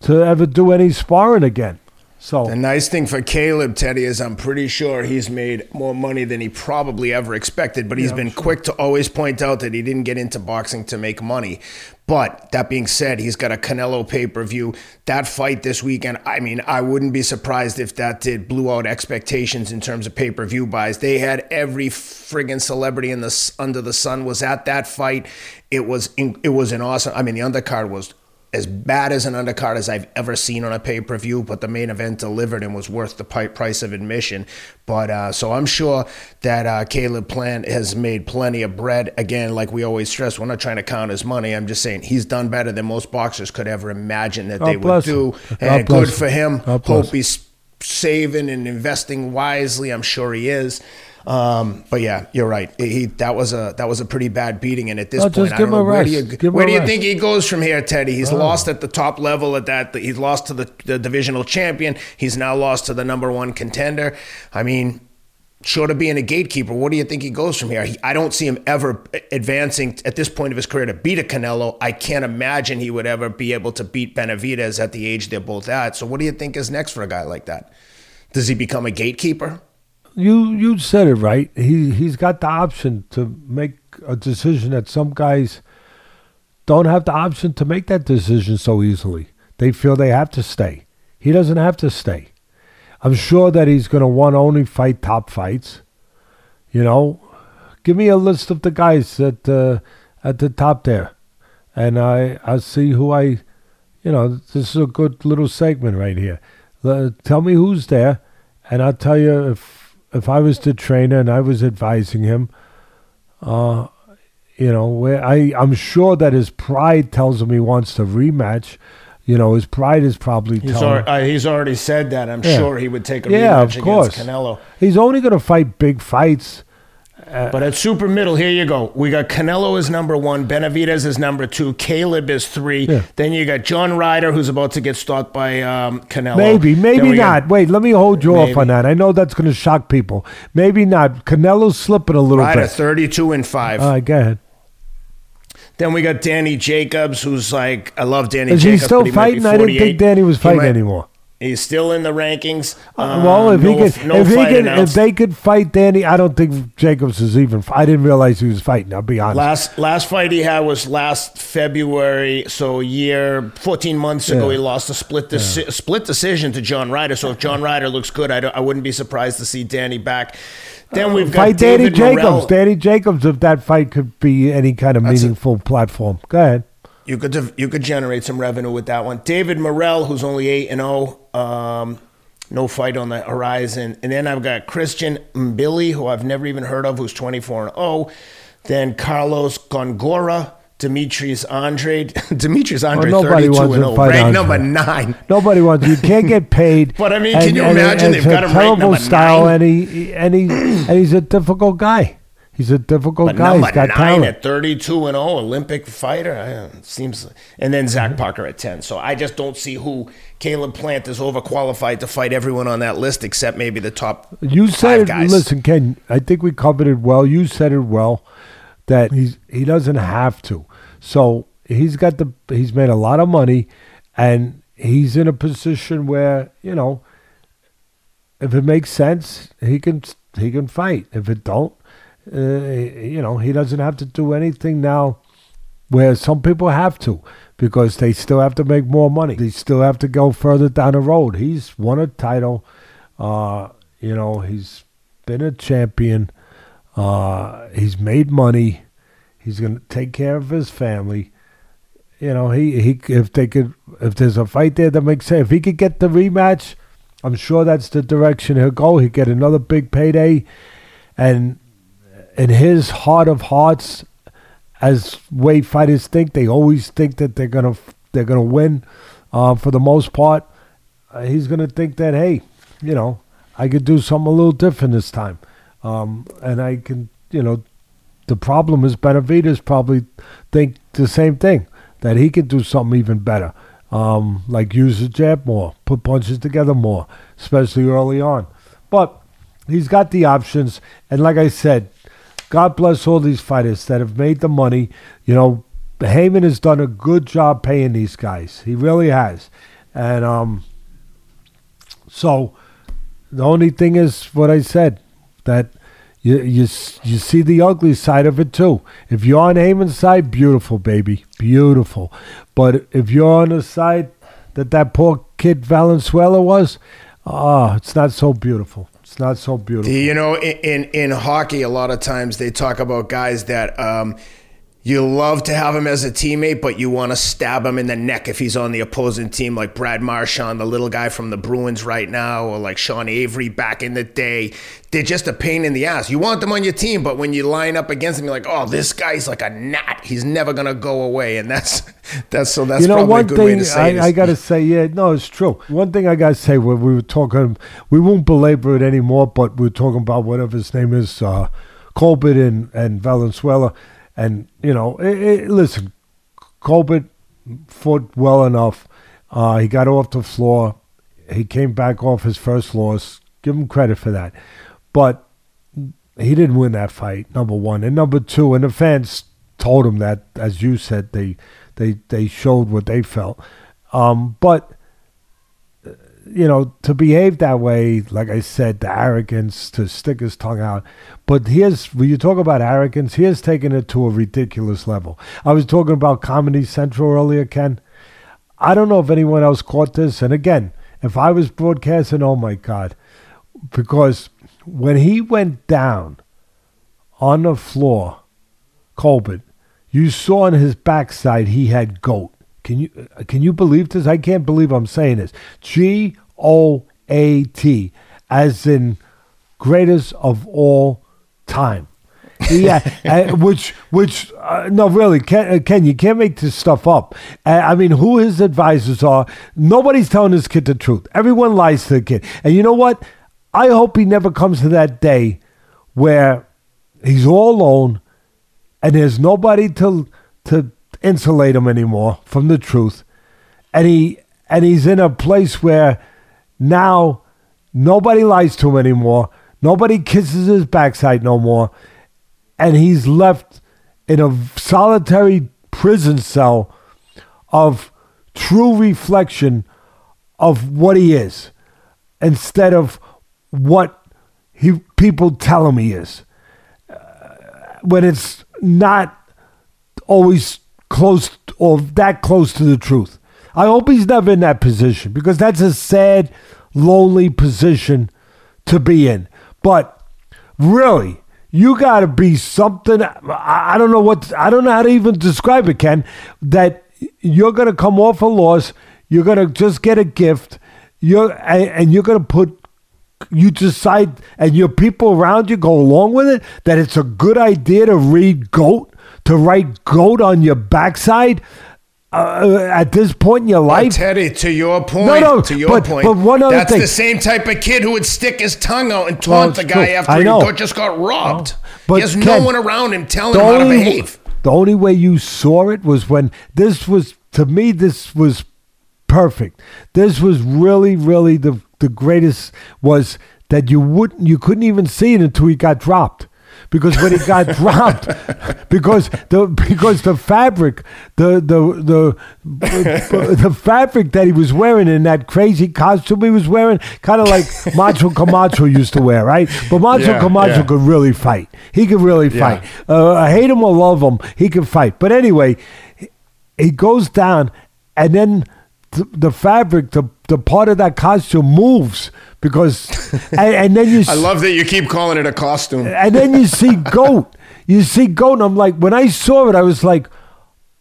to ever do any sparring again. So the nice thing for Caleb, Teddy, is I'm pretty sure he's made more money than he probably ever expected, but he's been quick to always point out that he didn't get into boxing to make money. But that being said, he's got a Canelo pay-per-view. That fight this weekend, I mean, I wouldn't be surprised if that blew out expectations in terms of pay-per-view buys. They had every friggin' celebrity under the sun was at that fight. It was an awesome, I mean, the undercard was as bad as an undercard as I've ever seen on a pay-per-view, but the main event delivered and was worth the price of admission. But so I'm sure that Caleb Plant has made plenty of bread. Again, like we always stress, we're not trying to count his money. I'm just saying he's done better than most boxers could ever imagine that they would do. And good for him. Hope he's saving and investing wisely. I'm sure he is. But yeah, you're right. That was a pretty bad beating, and at this point, I don't know where do you think he goes from here, Teddy? He's lost at the top level. He's lost to the divisional champion. He's now lost to the number one contender. I mean, short of being a gatekeeper, what do you think he goes from here? I don't see him ever advancing at this point of his career to beat a Canelo. I can't imagine he would ever be able to beat Benavidez at the age they're both at. So, what do you think is next for a guy like that? Does he become a gatekeeper? You said it right. He's got the option to make a decision that some guys don't have the option to make that decision so easily. They feel they have to stay. He doesn't have to stay. I'm sure that he's going to want to only fight top fights. You know, give me a list of the guys at the top there, and I'll see who I, you know, this is a good little segment right here. Tell me who's there, and I'll tell you if I was the trainer and I was advising him, you know, where I'm sure that his pride tells him he wants to rematch. You know, his pride is probably telling him. He's already said that. I'm sure he would take a rematch against Canelo. He's only going to fight big fights. But at super middle, here you go. We got Canelo is number one. Benavidez is number two. Caleb is three. Yeah. Then you got John Ryder, who's about to get stopped by Canelo. Maybe not. Wait, let me hold you off on that. I know that's going to shock people. Maybe not. Canelo's slipping a little bit. Ryder, 32-5. All right, go ahead. Then we got Danny Jacobs, who's like, I love Danny Jacobs. Is he still fighting? I didn't think Danny was fighting anymore. He's still in the rankings. Well, if they could fight Danny, I don't think Jacobs is even. I didn't realize he was fighting. I'll be honest. Last fight he had was last February, so a year, 14 months ago. He lost a split decision to John Ryder. So if John Ryder looks good, I wouldn't be surprised to see Danny back. Then we've got David Jacobs. Danny Jacobs, if that fight could be any kind of meaningful platform, go ahead. You could generate some revenue with that one. David Morrell, who's only 8-0, no fight on the horizon. And then I've got Christian Mbili, who I've never even heard of, who's 24-0. Then Carlos Gongora, Demetrius Andrade, 32-0, ranked number 9. Nobody wants. You can't get paid. But I mean, can you imagine they've got him ranked number 9? And he's a difficult guy. He's a difficult guy. He's got talent. At 32-0, Olympic fighter. It seems, and then Zach Parker at 10. So I just don't see who. Caleb Plant is overqualified to fight everyone on that list except maybe the top. You said, guys. Listen, Ken. I think we covered it well. You said it well that he doesn't have to. So he's made a lot of money, and he's in a position where if it makes sense, he can fight. If it don't. He doesn't have to do anything now where some people have to because they still have to make more money. They still have to go further down the road. He's won a title. He's been a champion. He's made money. He's going to take care of his family. If there's a fight there that makes sense, if he could get the rematch, I'm sure that's the direction he'll go. He'll get another big payday. And in his heart of hearts, as weight fighters think, they always think that they're gonna win. For the most part, he's gonna think that I could do something a little different this time, and I can. The problem is Benavidez probably think the same thing, that he could do something even better, like use the jab more, put punches together more, especially early on. But he's got the options, and like I said. God bless all these fighters that have made the money. Haymon has done a good job paying these guys. He really has. And so the only thing is what I said, that you see the ugly side of it too. If you're on Haymon's side, beautiful, baby, beautiful. But if you're on the side that poor kid Valenzuela was, it's not so beautiful. It's not so beautiful. In hockey, a lot of times they talk about guys that you love to have him as a teammate, but you want to stab him in the neck if he's on the opposing team, like Brad Marchand, the little guy from the Bruins right now, or like Sean Avery back in the day. They're just a pain in the ass. You want them on your team, but when you line up against them, you're like, oh, this guy's like a gnat. He's never going to go away. And that's probably a good way to say it. I got to say, it's true. One thing I got to say, when we were talking, we won't belabor it anymore, but we were talking about whatever his name is, Colbert and Valenzuela. And, listen, Colbert fought well enough. He got off the floor. He came back off his first loss. Give him credit for that. But he didn't win that fight, number one. And number two, and the fans told him that, as you said, they showed what they felt. But, to behave that way, like I said, the arrogance, to stick his tongue out. But when you talk about arrogance, he has taken it to a ridiculous level. I was talking about Comedy Central earlier, Ken. I don't know if anyone else caught this. And again, if I was broadcasting, oh my God. Because when he went down on the floor, Colbert, you saw on his backside he had goat. Can you believe this? I can't believe I'm saying this. GOAT, as in greatest of all time. Yeah, no, really, Ken, you can't make this stuff up. I mean, who his advisors are, nobody's telling this kid the truth. Everyone lies to the kid. And you know what? I hope he never comes to that day where he's all alone and there's nobody to insulate him anymore from the truth, and he's in a place where now nobody lies to him anymore, nobody kisses his backside no more, and he's left in a solitary prison cell of true reflection of what he is instead of what people tell him he is, when it's not always close or that close to the truth. I hope he's never in that position, because that's a sad, lonely position to be in. But really, you got to be something. I don't know how to even describe it, Ken, that you're going to come off a loss. You're going to just get a gift. You're going to you decide, and your people around you go along with it, that it's a good idea to write GOAT on your backside. at this point in your life, Teddy, to your point, but one other that's thing. The same type of kid who would stick his tongue out and taunt the guy after he just got robbed. But he has no one around him telling him how to behave. The only way you saw it was when this was perfect. This was really, really the greatest was that you couldn't even see it until he got dropped. Because when he got dropped, because the fabric, the fabric that he was wearing in that crazy costume he was wearing, kind of like Macho Camacho used to wear, right? But Macho Camacho could really fight. He could really fight. I hate him or love him, he could fight. But anyway, he goes down, and then the fabric, the part of that costume moves because, and then you. I love that you keep calling it a costume. And then you see Goat. And I'm like, when I saw it, I was like,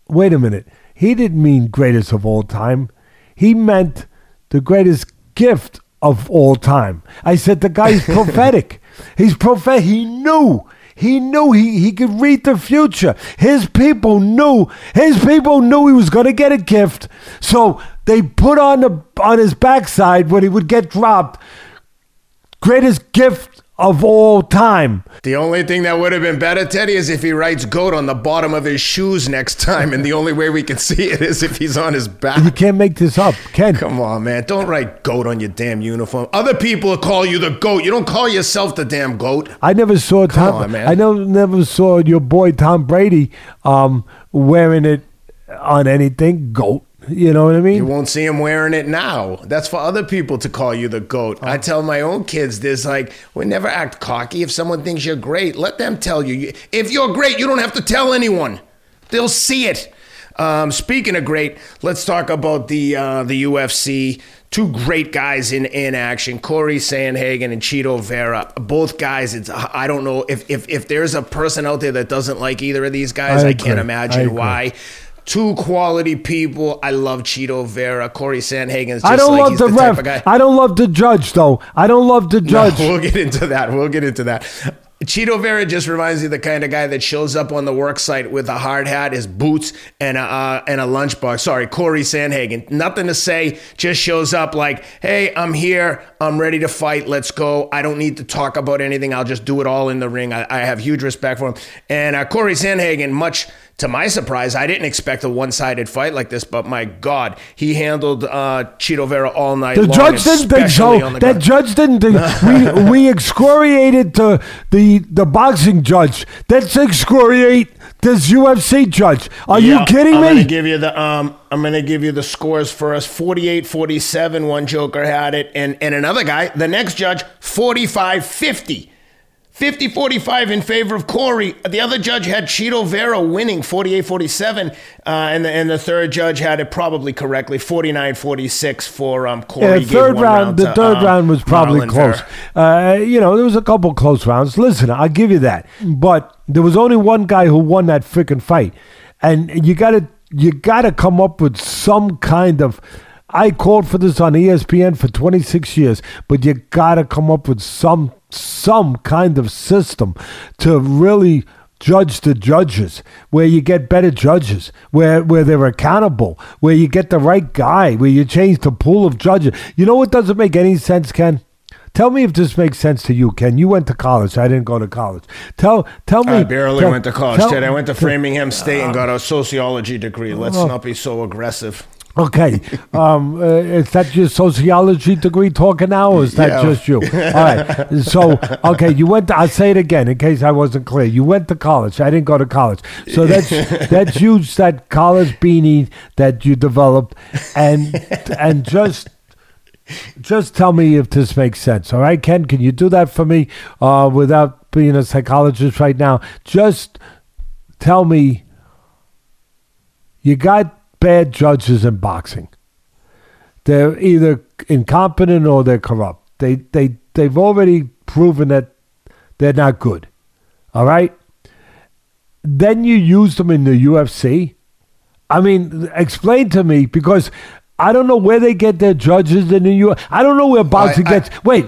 wait a minute. He didn't mean greatest of all time. He meant the greatest gift of all time. I said, the guy's prophetic. He's prophetic. He knew. He could read the future. His people knew he was going to get a gift. So they put on his backside when he would get dropped, greatest gift of all time. The only thing that would have been better, Teddy, is if he writes GOAT on the bottom of his shoes next time, and the only way we can see it is if he's on his back. You can't make this up, Ken. Come on, man. Don't write GOAT on your damn uniform. Other people call you the GOAT. You don't call yourself the damn GOAT. I never saw never saw your boy Tom Brady wearing it on anything, GOAT. You know what I mean? You won't see him wearing it now. That's for other people to call you the GOAT. I tell my own kids this, we never act cocky. If someone thinks you're great, let them tell you. If you're great, you don't have to tell anyone. They'll see it. Speaking of great, let's talk about the UFC. Two great guys in action, Corey Sandhagen and Chito Vera. Both guys, I don't know. If there's a person out there that doesn't like either of these guys, I can't imagine why. Two quality people. I love Chito Vera. Corey Sandhagen is just he's the type of guy. I don't love the judge, though. No, we'll get into that. Chito Vera just reminds me of the kind of guy that shows up on the work site with a hard hat, his boots, and a lunchbox. Sorry, Corey Sandhagen. Nothing to say. Just shows up like, hey, I'm here. I'm ready to fight. Let's go. I don't need to talk about anything. I'll just do it all in the ring. I have huge respect for him. And Corey Sandhagen, much... to my surprise, I didn't expect a one-sided fight like this, but my God, he handled Chito Vera all night long. The judge didn't think so. We excoriated the boxing judge. Let's excoriate this UFC judge. Are you kidding me? I'm going to give you the scores first. 48-47, one joker had it, and another guy, the next judge, 45-50. 50-45 in favor of Corey. The other judge had Chito Vera winning 48-47, and the third judge had it probably correctly, 49-46 for Corey. The third round was probably Marlon close. There was a couple close rounds. Listen, I'll give you that. But there was only one guy who won that freaking fight. And you gotta come up with some kind of... I called for this on ESPN for 26 years, but you gotta come up with some kind of system to really judge the judges, where you get better judges, where they're accountable, where you get the right guy, where you change the pool of judges. You know what doesn't make any sense, Ken? Tell me if this makes sense to you, Ken. You went to college. I didn't go to college. Tell me. I barely went to college, Ted. I went to Framingham State and got a sociology degree. Let's not be so aggressive. Okay, is that your sociology degree talking now, or is that just you? All right, so, okay, you went to, I'll say it again in case I wasn't clear. You went to college. I didn't go to college. So that's huge, that college beanie that you developed, and just tell me if this makes sense, all right, Ken? Can you do that for me without being a psychologist right now? Just tell me, you got... bad judges in boxing. They're either incompetent or they're corrupt. They've already proven that they're not good. All right? Then you use them in the UFC. I mean, explain to me, because I don't know where they get their judges in the UFC. I don't know where boxing gets... Wait.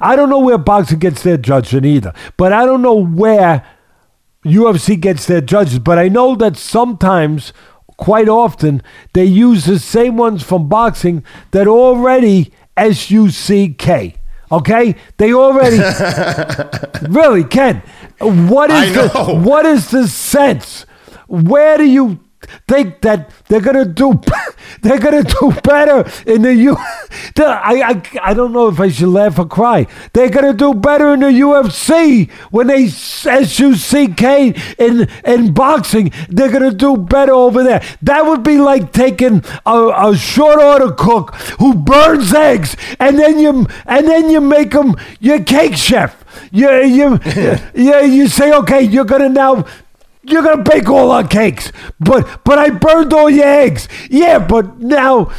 I don't know where boxing gets their judging either. But I don't know where UFC gets their judges. But I know that sometimes... quite often, they use the same ones from boxing that already S-U-C-K. Okay? They already... Really, Ken, what is the sense? Where do you think that they're gonna do? They're gonna do better in the I don't know if I should laugh or cry. They're gonna do better in the UFC when they S-U-C-K in boxing. They're gonna do better over there. That would be like taking a short order cook who burns eggs, and then you make him your cake chef. You say, okay, you're gonna bake all our cakes, but I burned all your eggs. Yeah, but now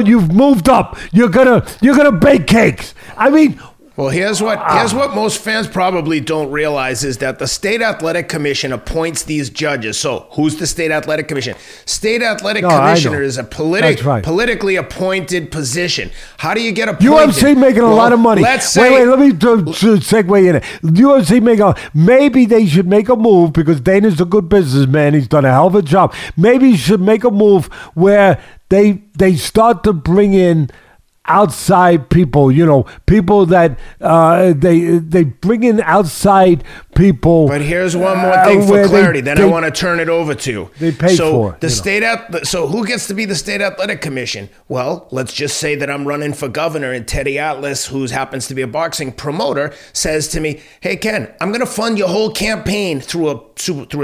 you've moved up. You're gonna bake cakes. I mean, well, here's what most fans probably don't realize is that the State Athletic Commission appoints these judges. So who's the State Athletic Commission? State Athletic Commissioner is a politically appointed position. How do you get appointed? UFC making a lot of money. Let's say, wait, let me segue in it. UFC maybe they should make a move because Dana's a good businessman. He's done a hell of a job. Maybe he should make a move where they start to bring in outside people, people that they bring in outside people. But here's one more thing for clarity. I want to turn it over to. They pay for the state. So who gets to be the State Athletic Commission? Well, let's just say that I'm running for governor, and Teddy Atlas, who happens to be a boxing promoter, says to me, "Hey Ken, I'm going to fund your whole campaign through a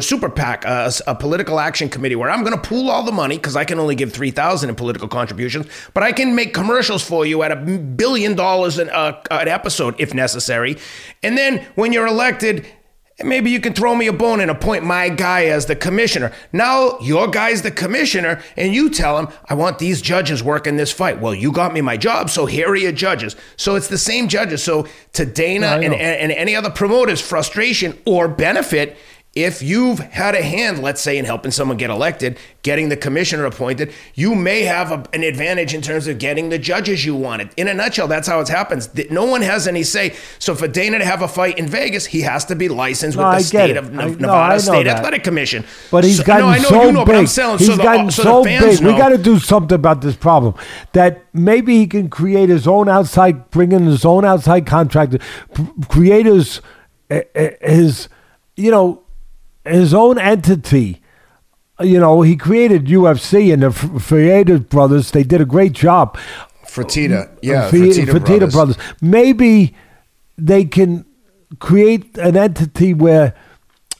super PAC, a political action committee, where I'm going to pool all the money because I can only give $3,000 in political contributions, but I can make commercials." For you at $1 billion an episode if necessary, and then when you're elected, maybe you can throw me a bone and appoint my guy as the commissioner. Now your guy's the commissioner, and you tell him, I want these judges working this fight. Well, you got me my job, so here are your judges. So it's the same judges. So to Dana and any other promoter's frustration or benefit, if you've had a hand, let's say, in helping someone get elected, getting the commissioner appointed, you may have an advantage in terms of getting the judges you wanted. In a nutshell, that's how it happens. No one has any say. So for Dana to have a fight in Vegas, he has to be licensed with the state of Nevada State Athletic Commission. But he's gotten so big. He's gotten so big. We got to do something about this problem. That maybe he can create his own outside, bring in his own outside contractor, create his own entity. He created UFC and the Fertitta brothers. They did a great job. Fertitta brothers. Maybe they can create an entity where,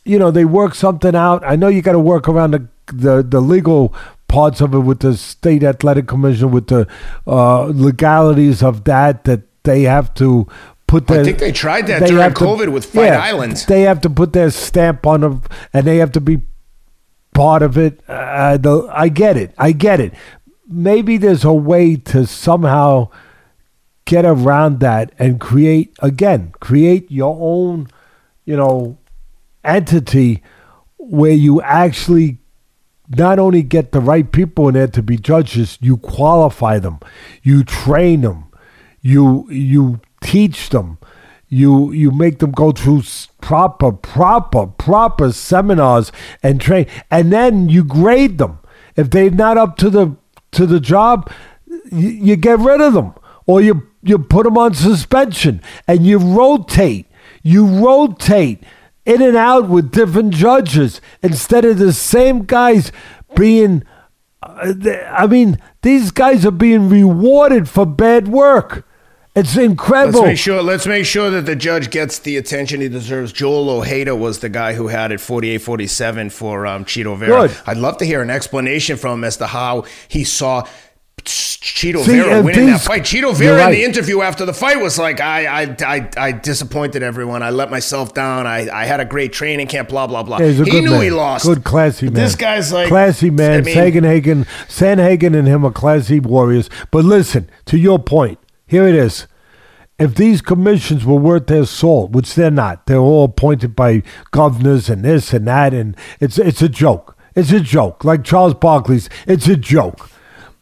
they work something out. I know you got to work around the legal parts of it with the State Athletic Commission, with the legalities of that they have to put I think they tried that during COVID with Fight Island. They have to put their stamp on them, and they have to be part of it. I get it. Maybe there's a way to somehow get around that and create your own, entity where you actually not only get the right people in there to be judges, you qualify them, you train them, you teach them, you make them go through proper seminars and train, and then you grade them. If they're not up to the job, you get rid of them, or you put them on suspension, and you rotate in and out with different judges instead of the same guys being. These guys are being rewarded for bad work. It's incredible. Let's make sure that the judge gets the attention he deserves. Joel Ojeda was the guy who had it 48-47 for Chito Vera. Good. I'd love to hear an explanation from him as to how he saw Chito Vera winning that fight. Chito Vera in the interview after the fight was like, I disappointed everyone. I let myself down. I had a great training camp, blah, blah, blah. Yeah, he knew he lost. Good, classy man. This guy's like... Classy man. Sanhagen and him are classy warriors. But listen, to your point. Here it is. If these commissions were worth their salt, which they're not, they're all appointed by governors and this and that, and it's a joke. Like Charles Barkley's, it's a joke.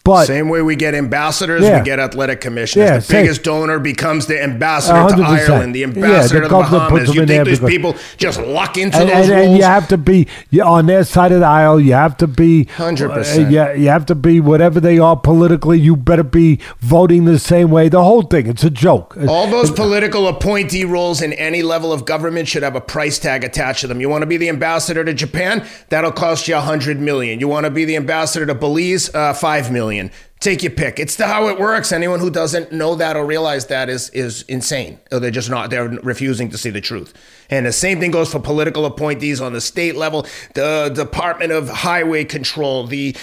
But same way we get ambassadors, we get athletic commissioners. Yeah, the biggest donor becomes the ambassador 100%. To Ireland, the ambassador to the Bahamas. You think these people just lock into those rules? And you have to be on their side of the aisle. You have to be 100%. You have to be whatever they are politically. You better be voting the same way. The whole thing, it's a joke. All those political appointee roles in any level of government should have a price tag attached to them. You want to be the ambassador to Japan? That'll cost you $100 million. You want to be the ambassador to Belize? $5 million. Take your pick. It's how it works. Anyone who doesn't know that or realize that is insane. Or they're just not. They're refusing to see the truth. And the same thing goes for political appointees on the state level, the Department of Highway Control, the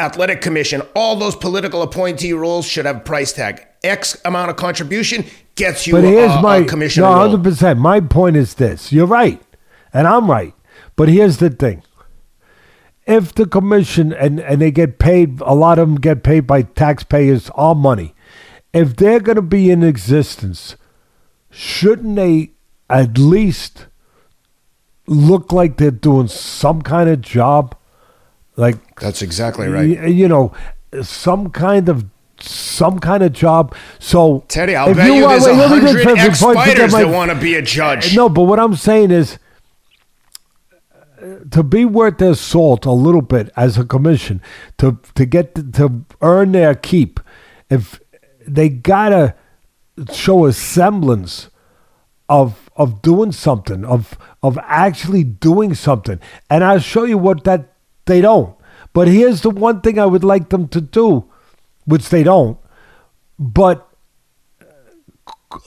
Athletic Commission. All those political appointee roles should have a price tag. X amount of contribution gets you a commissioner role. 100%. My point is this. You're right. And I'm right. But here's the thing. If the commission, and they get paid, a lot of them get paid by taxpayers, our money. If they're going to be in existence, shouldn't they at least look like they're doing some kind of job? Like that's exactly right. You know, some kind of job. So Teddy, I'll bet you there's 100 ex-fighters that want to be a judge. No, but what I'm saying is, to be worth their salt a little bit as a commission, to earn their keep, if they gotta show a semblance of doing something, of actually doing something. And I'll show you what that they don't. But here's the one thing I would like them to do, which they don't, but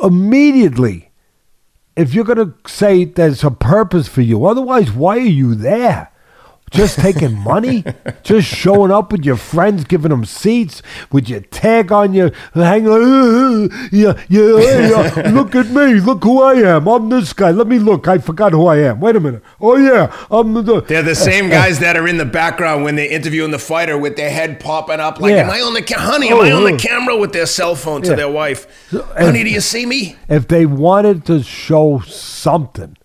immediately. If you're going to say there's a purpose for you, otherwise, why are you there? Just taking money? Just showing up with your friends, giving them seats, with your tag on your hang, look at me, look who I am, I'm this guy, let me look, I forgot who I am, wait a minute, oh yeah, I'm the... They're the same guys that are in the background when they're interviewing the fighter with their head popping up like, am I on the camera with their cell phone to their wife? Honey, do you see me? If they wanted to show something,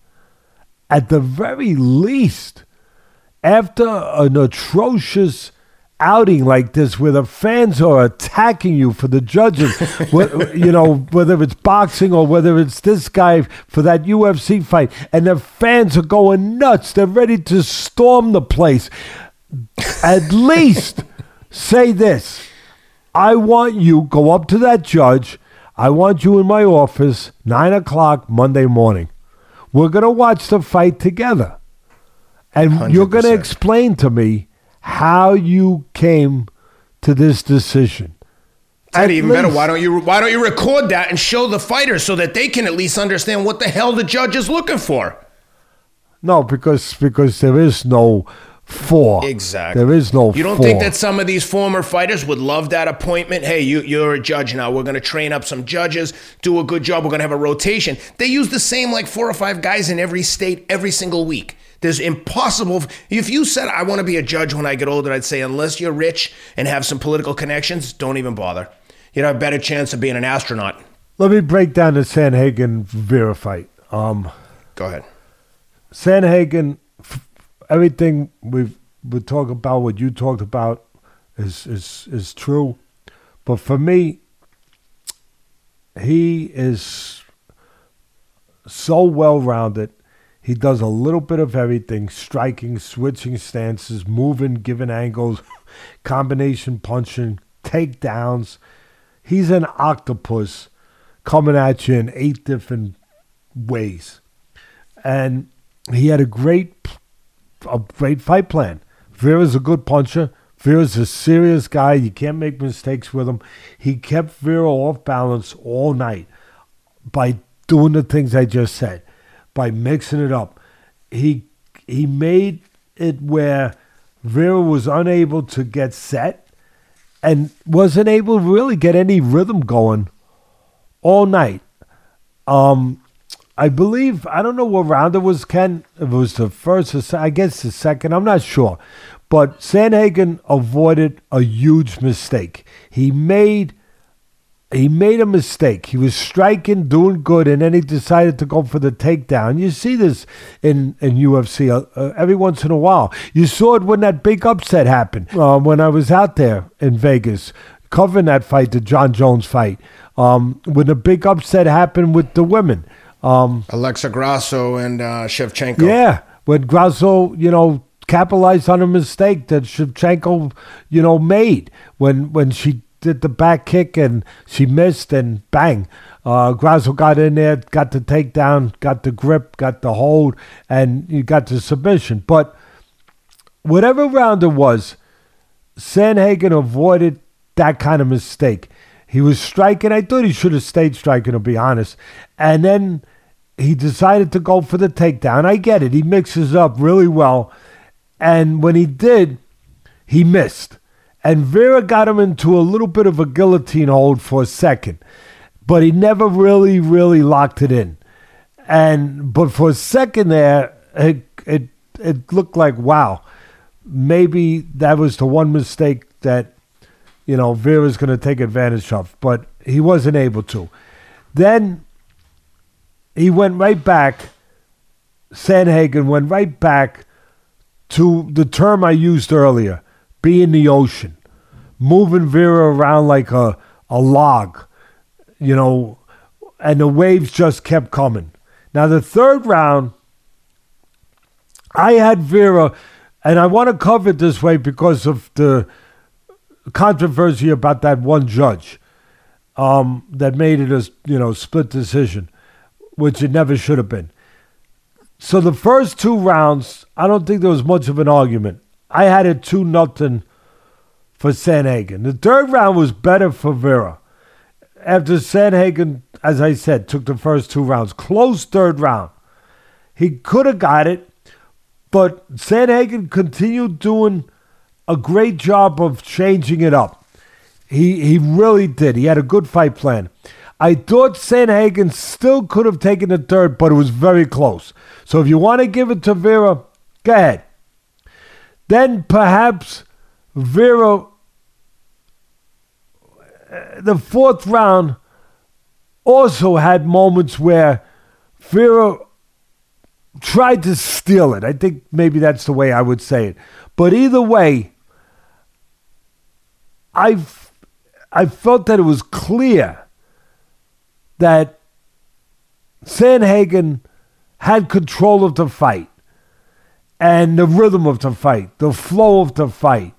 at the very least... After an atrocious outing like this where the fans are attacking you for the judges, you know, whether it's boxing or whether it's this guy for that UFC fight, and the fans are going nuts, they're ready to storm the place, at least say this. I want you, go up to that judge, I want you in my office, 9 o'clock Monday morning. We're going to watch the fight together. And 100%. You're going to explain to me how you came to this decision. Teddy, even better, why don't you record that and show the fighters so that they can at least understand what the hell the judge is looking for? No, because there is no for. Exactly. There is no for. You don't think that some of these former fighters would love that appointment? Hey, you're a judge now. We're going to train up some judges, do a good job. We're going to have a rotation. They use the same like 4 or 5 guys in every state every single week. There's impossible. If you said, I want to be a judge when I get older, I'd say, unless you're rich and have some political connections, don't even bother. You'd have a better chance of being an astronaut. Let me break down the Sanhagen-Vera fight. Go ahead. Sanhagen, everything we talk about, what you talked about is true. But for me, he is so well-rounded. He does a little bit of everything, striking, switching stances, moving, giving angles, combination punching, takedowns. He's an octopus coming at you in 8 different ways. And he had a great fight plan. Vera's a good puncher. Vera's a serious guy. You can't make mistakes with him. He kept Vera off balance all night by doing the things I just said. By mixing it up, he made it where Vera was unable to get set and wasn't able to really get any rhythm going all night. I believe, I don't know what round it was, Ken. If it was the first or second, I guess the second, I'm not sure. But Sanhagen avoided a huge mistake. He made He made a mistake. He was striking, doing good, and then he decided to go for the takedown. You see this in UFC every once in a while. You saw it when that big upset happened. When I was out there in Vegas covering that fight, the John Jones fight, when the big upset happened with the women. Alexa Grasso and Shevchenko. Yeah, when Grasso, capitalized on a mistake that Shevchenko, made when she did the back kick and she missed, and bang, Grasso got in there, got the takedown, got the grip, got the hold, and you got the submission. But whatever round it was, Sanhagen avoided that kind of mistake. He was striking. I thought he should have stayed striking, to be honest. And then he decided to go for the takedown. I get it. He mixes up really well. And when he did, he missed. And Vera got him into a little bit of a guillotine hold for a second, but he never really, really locked it in. But for a second there, it looked like, wow, maybe that was the one mistake that, Vera's going to take advantage of, but he wasn't able to. Then he went right back. Sanhagen went right back to the term I used earlier, be in the ocean, moving Vera around like a log, and the waves just kept coming. Now, the third round, I had Vera, and I want to cover it this way because of the controversy about that one judge that made it a split decision, which it never should have been. So the first two rounds, I don't think there was much of an argument. I had it 2-0 for Sanhagen. The third round was better for Vera. After Sanhagen, as I said, took the first two rounds, close third round. He could have got it, but Sanhagen continued doing a great job of changing it up. He really did. He had a good fight plan. I thought Sanhagen still could have taken the third, but it was very close. So if you want to give it to Vera, go ahead. Then perhaps Vera, the fourth round, also had moments where Vera tried to steal it. I think maybe that's the way I would say it. But either way, I felt that it was clear that Sanhagen had control of the fight and the rhythm of the fight, the flow of the fight.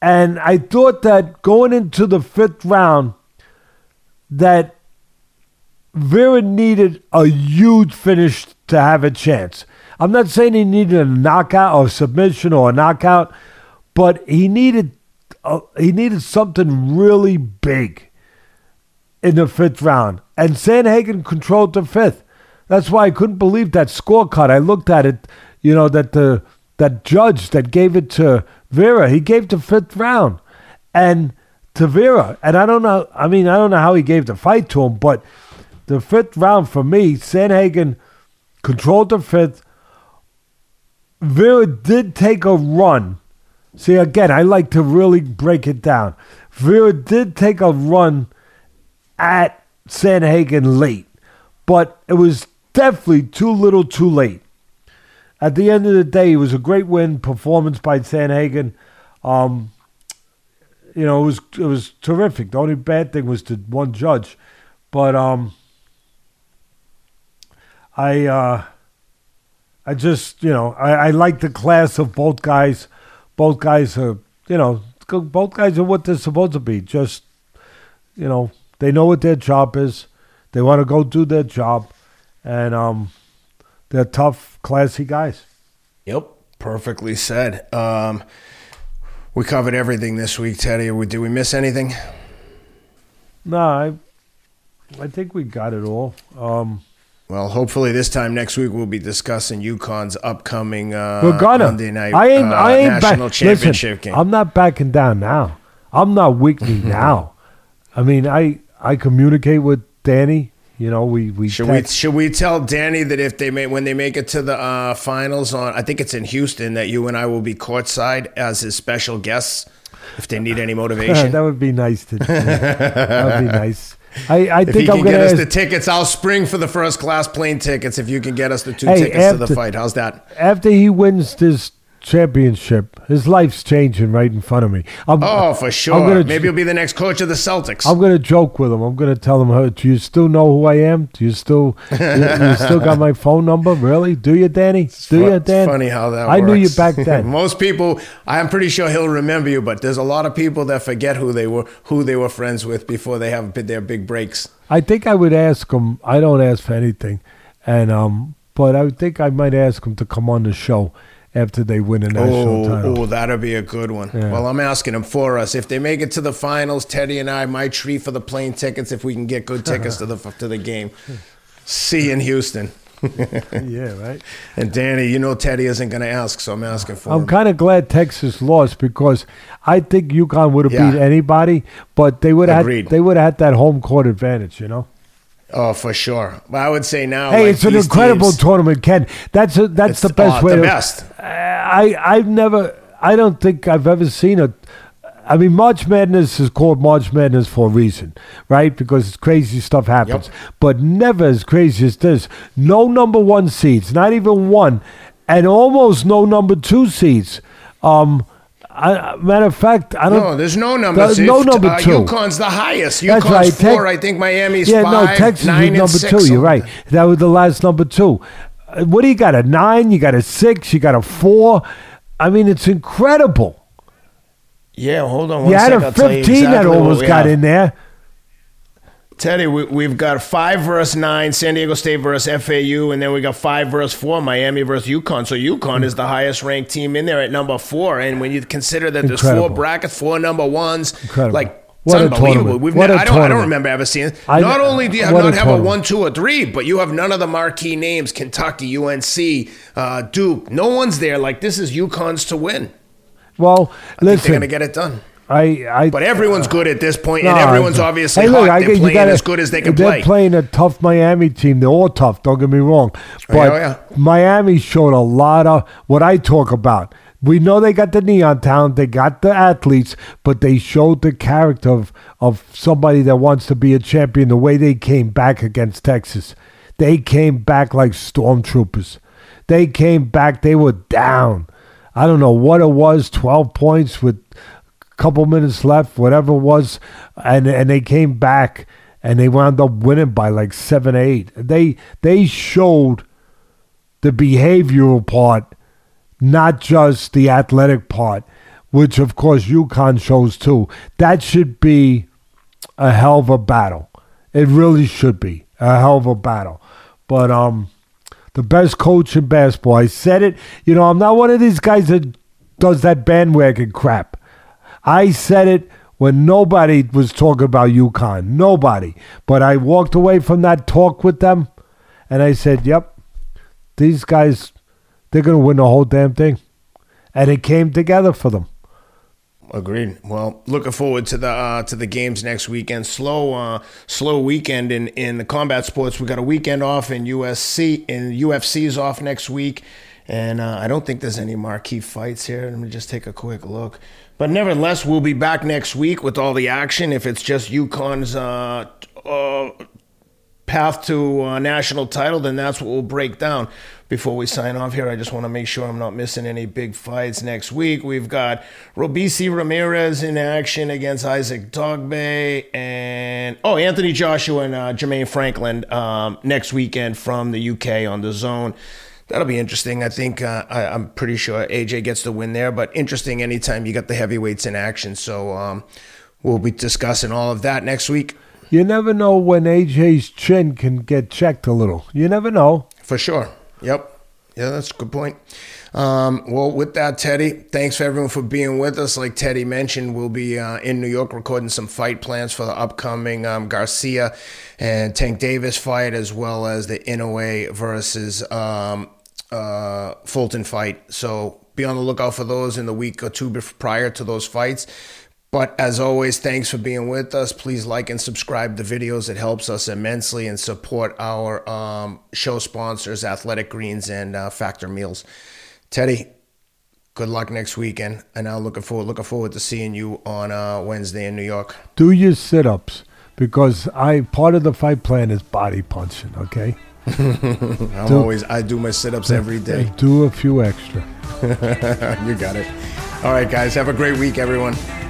And I thought that going into the fifth round, that Vera needed a huge finish to have a chance. I'm not saying he needed a knockout or submission or a knockout, but he needed something really big in the fifth round. And Sanhagen controlled the fifth. That's why I couldn't believe that scorecard. I looked at it, that judge that gave it to Vera, he gave the fifth round and to Vera. And I don't know how he gave the fight to him, but the fifth round for me, Sanhagen controlled the fifth. Vera did take a run. See, again, I like to really break it down. Vera did take a run at Sanhagen late, but it was definitely too little too late. At the end of the day, it was a great win performance by Sanhagen. It was terrific. The only bad thing was the one judge. But I just, I like the class of both guys. Both guys are, what they're supposed to be. Just, they know what their job is. They want to go do their job. And they're tough, classy guys. Yep, perfectly said. We covered everything this week, Teddy. Did we miss anything? No, I think we got it all. Well, hopefully this time next week we'll be discussing UConn's upcoming Monday night national championship game. I'm not backing down now. I'm not weak now. I mean, I communicate with Danny. We should we tell Danny that if when they make it to the finals I think it's in Houston, that you and I will be courtside as his special guests. if they need any motivation. That would be nice to do. That would be nice. I think if you I'm can get us the tickets, I'll spring for the first class plane tickets if you can get us the two tickets to the fight. How's that? After he wins this championship, his life's changing right in front of me. For sure. Maybe he'll be the next coach of the Celtics. I'm going to joke with him. I'm going to tell him, do you still know who I am? Do you still you still got my phone number? Really? Do you, Danny? It's funny how that works. I knew you back then. Most people, I'm pretty sure he'll remember you, but there's a lot of people that forget who they were friends with before they have their big breaks. I think I would ask him. I don't ask for anything. And but I think I might ask him to come on the show after they win a national title. Oh, that'll be a good one. Yeah. Well, I'm asking them for us. If they make it to the finals, Teddy and I might treat for the plane tickets if we can get good tickets to the game. See you in Houston. Yeah, right. And Danny, you know Teddy isn't going to ask, so I'm asking for him. I'm kind of glad Texas lost because I think UConn would have beat anybody, but they would have had that home court advantage, you know? Oh, for sure. But I would say now. Hey, it's an incredible tournament, Ken. That's the best way. The best. I don't think I've ever seen it. I mean, March Madness is called March Madness for a reason, right? Because crazy stuff happens. Yep. But never as crazy as this. No number one seeds, not even one, and almost no number two seeds. Matter of fact, I don't. No, there's no number. There's no number two. UConn's the highest. That's right. Four. I think Miami's five. No, Texas nine was number two. You're right. That was the last number two. What do you got? A 9? You got a 6? You got a 4? I mean, it's incredible. Yeah, hold on. You had a 15 that almost got in there. Teddy, we've got 5 versus 9, San Diego State versus FAU, and then we got 5 versus 4, Miami versus UConn. So UConn is the highest-ranked team in there at number 4. And when you consider that there's four brackets, 4 number ones, it's unbelievable. I don't remember ever seeing it. Not only do you not have a 1, 2, or 3, but you have none of the marquee names, Kentucky, UNC, Duke. No one's there. Like, this is UConn's to win. Well, I think they're going to get it done. But everyone's good at this point, and everyone's obviously hot. They're playing as good as they can play. They're playing a tough Miami team. They're all tough, don't get me wrong. But Miami showed a lot of what I talk about. We know they got the neon talent, they got the athletes, but they showed the character of somebody that wants to be a champion the way they came back against Texas. They came back like stormtroopers. They came back. They were down. I don't know what it was, 12 points with couple minutes left, whatever it was, and they came back and they wound up winning by like 7 or 8. They showed the behavioral part, not just the athletic part, which of course UConn shows too. That should be a hell of a battle. It really should be a hell of a battle. But the best coach in basketball, I said it. You know, I'm not one of these guys that does that bandwagon crap. I said it when nobody was talking about UConn. Nobody. But I walked away from that talk with them, and I said, yep, these guys, they're going to win the whole damn thing. And it came together for them. Agreed. Well, looking forward to the games next weekend. Slow weekend in the combat sports. We got a weekend off in USC, and UFC's off next week. And I don't think there's any marquee fights here. Let me just take a quick look. But nevertheless, we'll be back next week with all the action. If it's just UConn's path to national title, then that's what we'll break down. Before we sign off here, I just want to make sure I'm not missing any big fights next week. We've got Jose Ramirez in action against Isaac Dogbe and Anthony Joshua and Jermaine Franklin next weekend from the UK on The Zone. That'll be interesting. I think I'm pretty sure AJ gets the win there, but interesting anytime you got the heavyweights in action. So we'll be discussing all of that next week. You never know when AJ's chin can get checked a little. You never know. For sure. Yep. Yeah, that's a good point. Well, with that, Teddy, thanks for everyone for being with us. Like Teddy mentioned, we'll be in New York recording some fight plans for the upcoming Garcia and Tank Davis fight, as well as the Inoue versus Fulton fight. So be on the lookout for those in the week or two prior to those fights. But as always, thanks for being with us. Please like and subscribe to videos. It helps us immensely, and support our show sponsors, Athletic Greens and Factor Meals. Teddy, good luck next weekend. And I'm looking forward to seeing you on Wednesday in New York. Do your sit-ups, because part of the fight plan is body punching, okay? I do my sit-ups every day. Do a few extra. You got it. All right, guys. Have a great week, everyone.